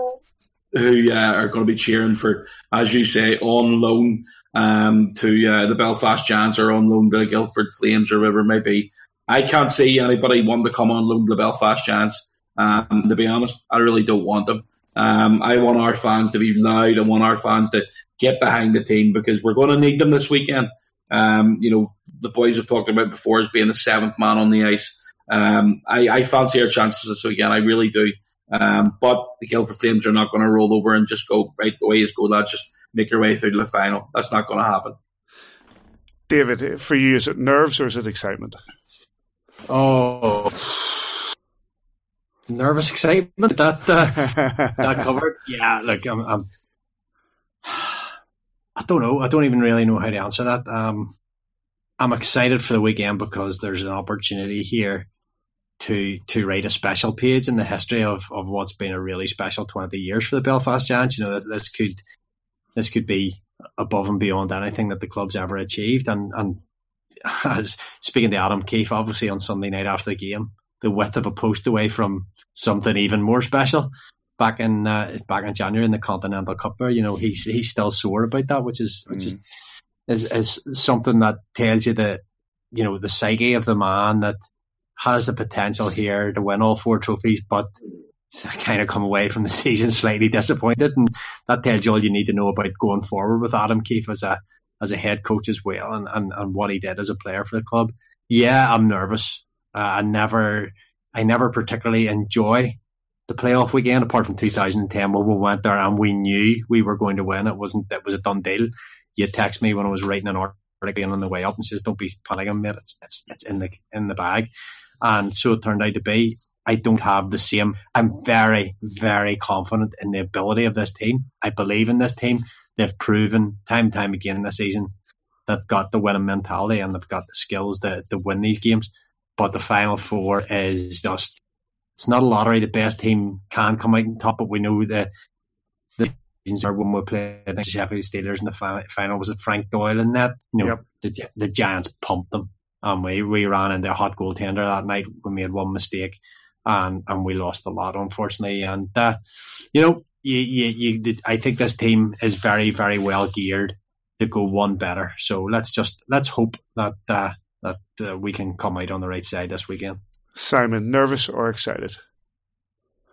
who uh, are going to be cheering for, as you say, on loan um, to uh, the Belfast Giants, or on loan to the Guildford Flames, or whatever it may be. I can't see anybody wanting to come on loan to the Belfast Giants, um, to be honest. I really don't want them. Um, I want our fans to be loud. I want our fans to get behind the team because we're going to need them this weekend. Um, you know, the boys have talked about before as being the seventh man on the ice. Um, I, I fancy our chances this weekend. I really do. Um, but the Guildford Flames are not going to roll over and just go, right, the way you go, lads, just make your way through to the final. That's not going to happen. David, for you, is it nerves or is it excitement? Oh, nervous excitement. That uh, that covered. Yeah, look, I'm, I'm, I don't know. I don't even really know how to answer that. Um, I'm excited for the weekend because there's an opportunity here to to write a special page in the history of, of what's been a really special twenty years for the Belfast Giants. You know, this, this could this could be above and beyond anything that the club's ever achieved. And and as speaking to Adam Keefe, obviously on Sunday night after the game, the width of a post away from something even more special back in uh, back in January in the Continental Cup. There, you know, he's he's still sore about that, which is which mm. is, is is something that tells you that, you know, the psyche of the man that has the potential here to win all four trophies, but kind of come away from the season slightly disappointed, and that tells you all you need to know about going forward with Adam Keefe as a as a head coach as well, and, and, and what he did as a player for the club. Yeah, I'm nervous. Uh, I never I never particularly enjoy the playoff weekend, apart from two thousand ten when we went there and we knew we were going to win. It wasn't it was a done deal. You text me when I was writing an article on the way up and says, "Don't be panicking, mate. It's it's it's in the in the bag." And so it turned out to be. I don't have the same. I'm very, very confident in the ability of this team. I believe in this team. They've proven time and time again in this season they've got the winning mentality and they've got the skills to, to win these games. But the Final Four is just, it's not a lottery. The best team can come out on top, but we know the seasons are when we played the Sheffield Steelers in the final. Was it Frank Doyle in that? You know, yep. the, the Giants pumped them. And we, we ran into a hot goaltender that night. We made one mistake. And and we lost a lot, unfortunately. And uh, you know, you, you, you, I think this team is very, very well geared to go one better. So let's just let's hope that uh, that uh, we can come out on the right side this weekend. Simon, nervous or excited?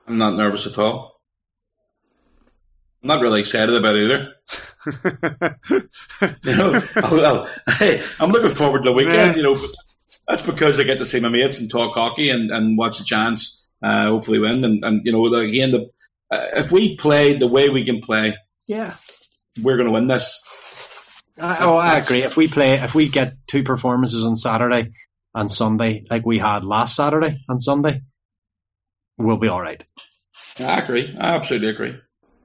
I'm not nervous at all. I'm not really excited about it either. you know, well, hey, I'm looking forward to the weekend. You know. But- That's because I get to see my mates and talk hockey and, and watch the Giants uh, hopefully win. And, and you know, again, the, uh, if we play the way we can play, yeah, we're going to win this. Uh, oh, I agree. If we play, if we get two performances on Saturday and Sunday, like we had last Saturday and Sunday, we'll be all right. I agree. I absolutely agree.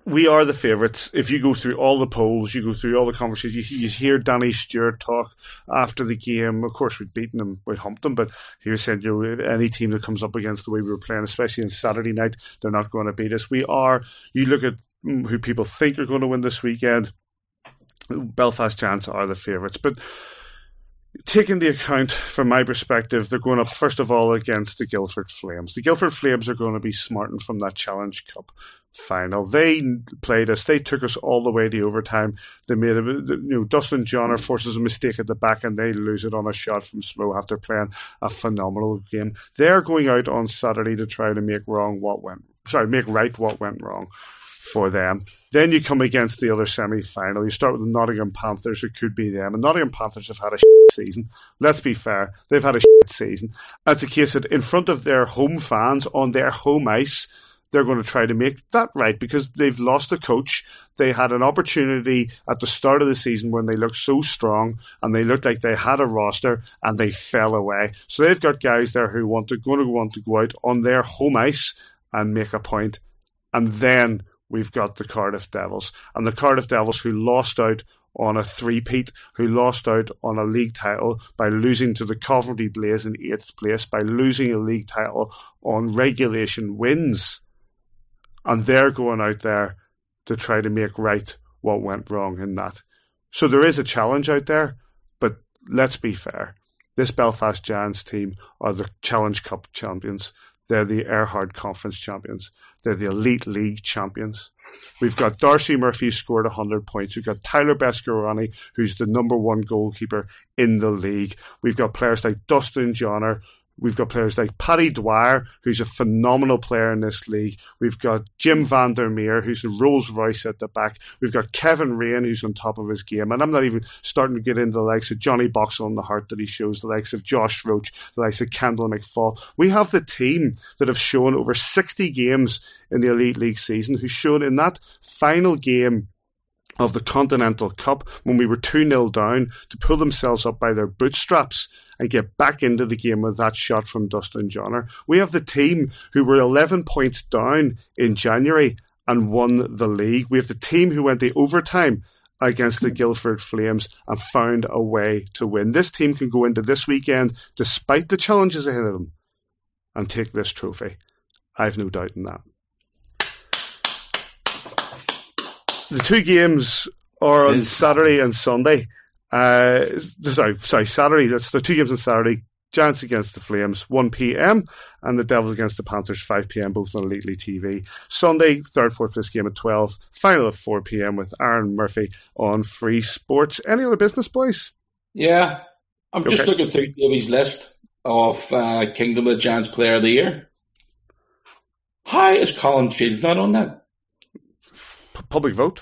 We are the favourites. If you go through all the polls, you go through all the conversations, you, you hear Danny Stewart talk after the game. Of course, we'd beaten them, we'd humped them, but he was saying, you know, any team that comes up against the way we were playing, especially on Saturday night, they're not going to beat us. We are, you look at who people think are going to win this weekend, Belfast Giants are the favourites. But taking the account, from my perspective, they're going up, first of all, against the Guildford Flames. The Guildford Flames are going to be smartened from that Challenge Cup final. They played us. They took us all the way to overtime. They made a, you know, Dustin Johner forces a mistake at the back and they lose it on a shot from Smo after playing a phenomenal game. They're going out on Saturday to try to make wrong what went, sorry, make right what went wrong for them. Then you come against the other semi-final. You start with the Nottingham Panthers. It could be them. And Nottingham Panthers have had a shit season. Let's be fair. They've had a shit season. That's a case that in front of their home fans on their home ice, they're going to try to make that right because they've lost a coach. They had an opportunity at the start of the season when they looked so strong and they looked like they had a roster and they fell away. So they've got guys there who want to going to want to go out on their home ice and make a point. And then we've got the Cardiff Devils. And the Cardiff Devils who lost out on a three-peat, who lost out on a league title by losing to the Coventry Blaze in eighth place, by losing a league title on regulation wins. And they're going out there to try to make right what went wrong in that. So there is a challenge out there, but let's be fair. This Belfast Giants team are the Challenge Cup champions. They're the Erhard Conference champions. They're the Elite League champions. We've got Darcy Murphy, who scored one hundred points. We've got Tyler Beskorowany, who's the number one goalkeeper in the league. We've got players like Dustin Johner, We've got players like Paddy Dwyer, who's a phenomenal player in this league. We've got Jim Vandermeer, who's a Rolls-Royce at the back. We've got Kevin Rain, who's on top of his game. And I'm not even starting to get into the likes of Johnny Boxall on the heart that he shows, the likes of Josh Roach, the likes of Kendall McFall. We have the team that have shown over sixty games in the Elite League season, who's shown in that final game of the Continental Cup, when we were two nil down, to pull themselves up by their bootstraps and get back into the game with that shot from Dustin Johner. We have the team who were eleven points down in January and won the league. We have the team who went the overtime against the Guildford Flames and found a way to win. This team can go into this weekend, despite the challenges ahead of them, and take this trophy. I've no doubt in that. The two games are on Saturday and Sunday. Uh, sorry, sorry, Saturday. That's the two games on Saturday. Giants against the Flames, one p.m. and the Devils against the Panthers, five p.m. both on Elite League T V. Sunday, third, fourth place game at twelve. Final at four p.m. with Aaron Murphy on Free Sports. Any other business, boys? Yeah, I'm okay. just looking through Davey's list of uh, Kingdom of the Giants Player of the Year. How is Colin Shields not on that? Public vote.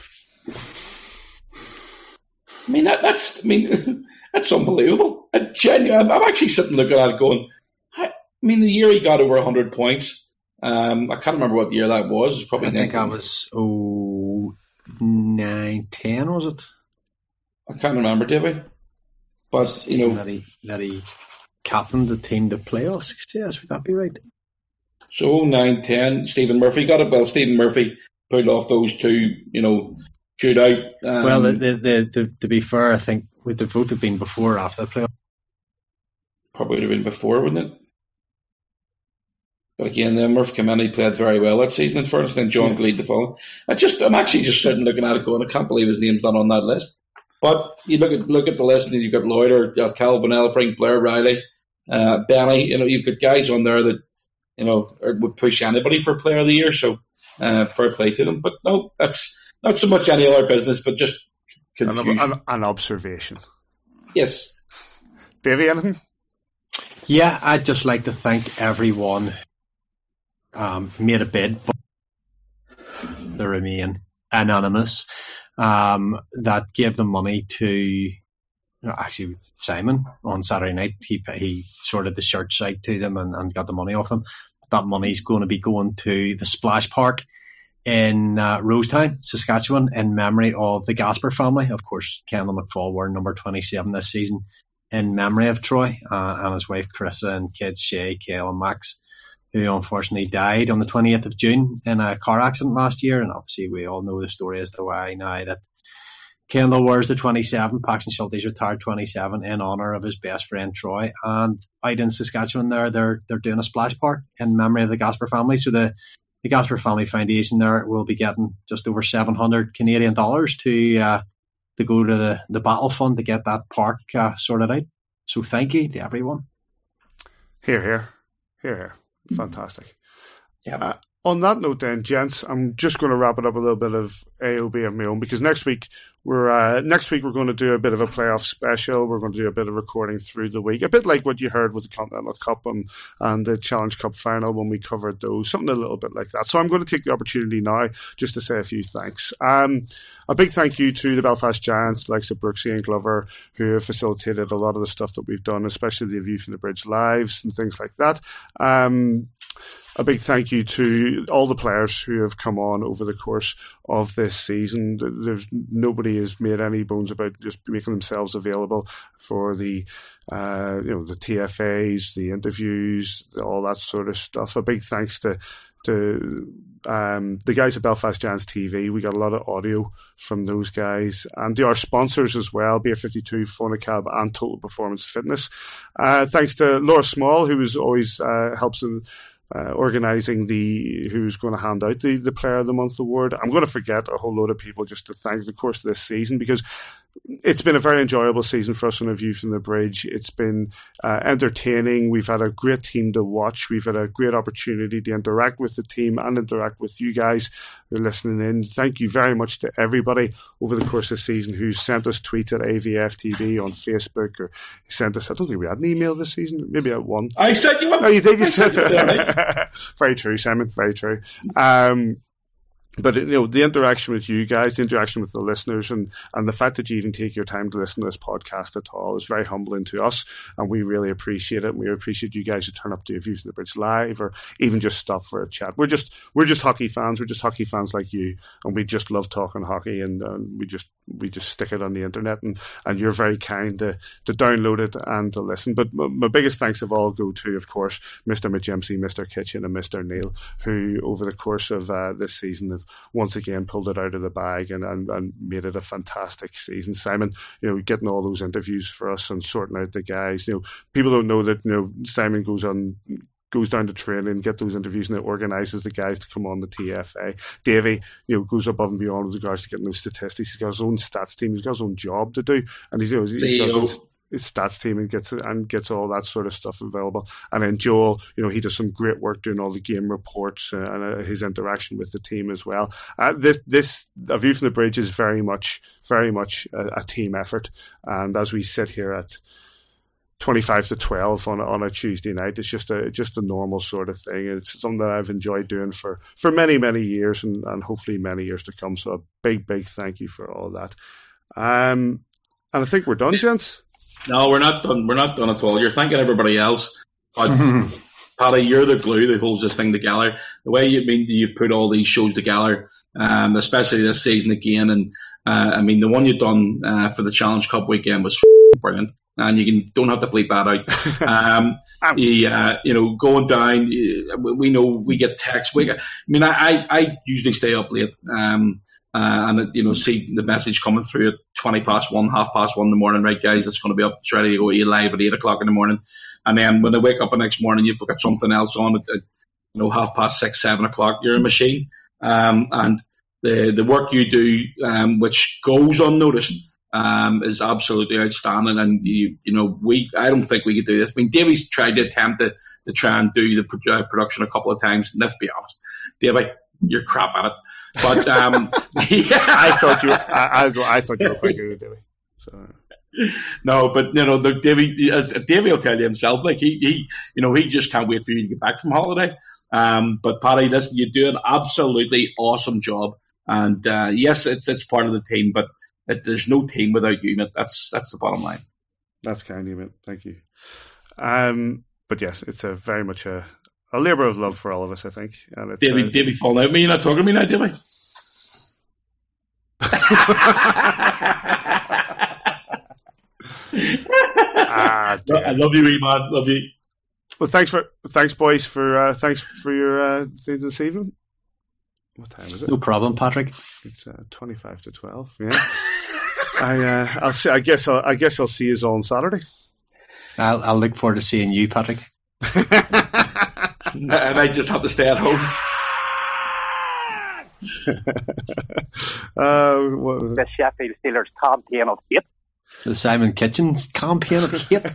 I mean, that, that's I mean, that's unbelievable. I genu- I'm actually sitting looking at it going, I, I mean, the year he got over one hundred points, um, I can't remember what year that was. It was probably I think that was oh, nine ten, was it? I can't remember, did we? But, it's you know. That he, that he captained the team to playoff success, would that be right? So, nine ten, Stephen Murphy got it. Well, Stephen Murphy pulled off those two, you know, shootout. Um, well, the, the, the, the, to be fair, I think would the vote have been before or after the playoff? Probably would have been before, wouldn't it? But again, then Murph came in, he played very well that season in fairness, and then John Gleed the following. I just, I'm actually just sitting looking at it going, I can't believe his name's not on that list. But you look at look at the list, and you've got Lloyd or uh, Calvin Elfring, Blair Riley, uh, Benny. You know, you've got guys on there that you know are, would push anybody for Player of the Year. So. Uh, fair play to them, but no, that's not so much any other business, but just confusion. An, an, an observation. Yes. Davey, anything? Yeah, I'd just like to thank everyone who um, made a bid, but they remain anonymous, um, that gave the money to actually Simon on Saturday night. He, he sorted the shirt side to them and, and got the money off them. That money's going to be going to the Splash Park in uh, Rosetown, Saskatchewan, in memory of the Gasper family. Of course, Kendall McFall were number twenty-seven this season in memory of Troy uh, and his wife Carissa and kids Shay, Kale and Max, who unfortunately died on the twenty-eighth of June in a car accident last year. And obviously we all know the story as to why now that Kendall wears the twenty-seven, Paxton Schulte's retired twenty-seven, in honour of his best friend Troy. And out in Saskatchewan there, they're they're doing a splash park in memory of the Gasper family. So the, the Gasper Family Foundation there will be getting just over seven hundred Canadian dollars to uh, to go to the, the battle fund to get that park uh, sorted out. So thank you to everyone. Hear, hear. Hear, hear. Fantastic. Yeah. Uh, On that note then, gents, I'm just going to wrap it up a little bit of A O B of my own, because next week we're uh, next week we're going to do a bit of a playoff special. We're going to do a bit of recording through the week, a bit like what you heard with the Continental Cup and, and the Challenge Cup final when we covered those, something a little bit like that. So I'm going to take the opportunity now just to say a few thanks. Um, a big thank you to the Belfast Giants, likes of Brooksy and Glover, who have facilitated a lot of the stuff that we've done, especially the View from the Bridge lives and things like that. Um, A big thank you to all the players who have come on over the course of this season. There's nobody has made any bones about just making themselves available for the, uh, you know, the T F As, the interviews, all that sort of stuff. A big thanks to to um, the guys at Belfast Giants T V. We got a lot of audio from those guys, and they are sponsors as well, Beer fifty-two, fonaCAB and Total Performance Fitness. Uh, thanks to Laura Small, who is always uh, helps in Uh, organising the who's going to hand out the, the Player of the Month award. I'm going to forget a whole load of people just to thank the course of this season, because it's been a very enjoyable season for us on A View from the Bridge. It's been uh, entertaining. We've had a great team to watch. We've had a great opportunity to interact with the team and interact with you guys who are listening in. Thank you very much to everybody over the course of the season who sent us tweets at A V F T V on Facebook, or sent us, I don't think we had an email this season, maybe at one. I said you went. No, you did. You said it there, right? Very true, Simon, very true. Um, But, you know, the interaction with you guys, the interaction with the listeners, and, and the fact that you even take your time to listen to this podcast at all is very humbling to us, and we really appreciate it. And we appreciate you guys who turn up to View from the Bridge live, or even just stop for a chat. We're just we're just hockey fans. We're just hockey fans like you, and we just love talking hockey, and, and we just we just stick it on the internet. And, and you're very kind to, to download it and to listen. But my, my biggest thanks of all go to, of course, Mister McGimsey, Mister Kitchen, and Mister Neil, who over the course of uh, this season have once again pulled it out of the bag and, and, and made it a fantastic season. Simon, you know, getting all those interviews for us and sorting out the guys. You know, people don't know that, you know, Simon goes on goes down to training, get those interviews, and it organises the guys to come on the T F A. Davey, you know, goes above and beyond with regards to getting those statistics. He's got his own stats team. He's got his own job to do, and he's, you know, he's got his own his stats team and gets and gets all that sort of stuff available. And then Joel, you know, he does some great work doing all the game reports and uh, his interaction with the team as well. Uh, this this A View from the Bridge is very much very much a, a team effort. And as we sit here at twenty-five to twelve on on a Tuesday night, it's just a just a normal sort of thing. It's something that I've enjoyed doing for, for many many years and, and hopefully many years to come. So a big big thank you for all that. Um, and I think we're done, gents. No, we're not done. We're not done at all. You're thanking everybody else. But Paddy, you're the glue that holds this thing together. The way you mean you've put all these shows together, um, especially this season again. And uh, I mean, the one you've done uh, for the Challenge Cup weekend was f- brilliant. And you can, don't have to bleep that out. Um, the, uh, you know, going down, we know we get texts. We get, I mean, I, I usually stay up late. Um, Uh, and, you know, see the message coming through at twenty past one, half past one in the morning, right, guys, it's going to be up, it's ready to go, you're live at eight o'clock in the morning. And then when I wake up the next morning, you've got something else on at, at, you know, half past six, seven o'clock, you're a machine. Um, and the the work you do, um, which goes unnoticed, um, is absolutely outstanding. And, you you know, we I don't think we could do this. I mean, Davey's tried to attempt to, to try and do the production a couple of times, and let's be honest, Davey, you're crap at it. But um, yeah. I thought you were, I, I, I thought you were quite good at Davey. So. No, but you know, look, Davey, as Davey will tell you himself, like he, he, you know, he just can't wait for you to get back from holiday. Um, but Paddy, listen, you do an absolutely awesome job, and uh, yes, it's it's part of the team, but it, there's no team without you. That's that's the bottom line. That's kind of it. Thank you. Um, but yes, it's a very much a. A labour of love for all of us, I think. And it's, Davey, uh, Davey falling out of me. You're not talking to me now, Davey. ah, I love you, wee man. Love you. Well, thanks for thanks, boys, for uh, thanks for your uh, thing this evening. What time is it? No problem, Patrick. It's uh, twenty-five to twelve. Yeah. I uh, I'll see, I guess I'll, I guess I'll see you all on Saturday. I'll, I'll look forward to seeing you, Patrick. And I just have to stay at home. uh, what the Sheffield Steelers campaign of hate. The Simon Kitchens campaign of hate.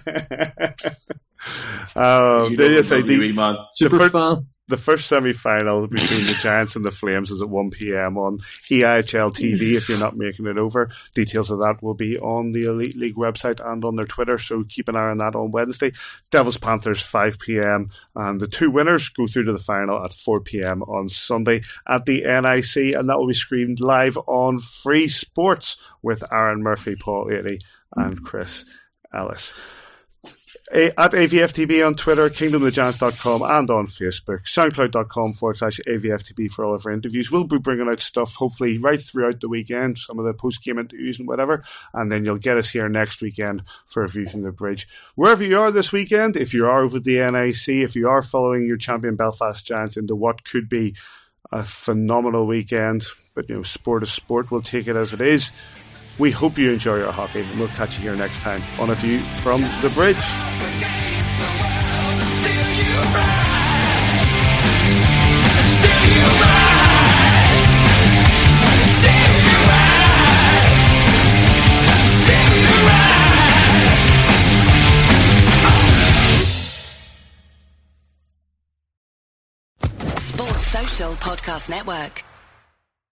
um, you did say the, man. The, first, the first semi-final between the Giants and the Flames is at one p.m. on E I H L T V. If you're not making it over, details of that will be on the Elite League website and on their Twitter, so keep an eye on that on Wednesday. Devils Panthers five p.m. and the two winners go through to the final at four p.m. on Sunday at the N I C, and that will be streamed live on Free Sports with Aaron Murphy, Paul Aitley and Chris Ellis. A, at A V F T B on Twitter, Kingdom of the Giants dot com and on Facebook, SoundCloud.com forward slash AVFTB for all of our interviews. We'll be bringing out stuff hopefully right throughout the weekend, some of the post-game interviews and whatever, and then you'll get us here next weekend for A View from the Bridge. Wherever you are this weekend, if you are over the N A C, if you are following your champion Belfast Giants into what could be a phenomenal weekend, but you know, sport is sport, we'll take it as it is. We hope you enjoy your hockey, and we'll catch you here next time on A View from the Bridge. Social Podcast Network.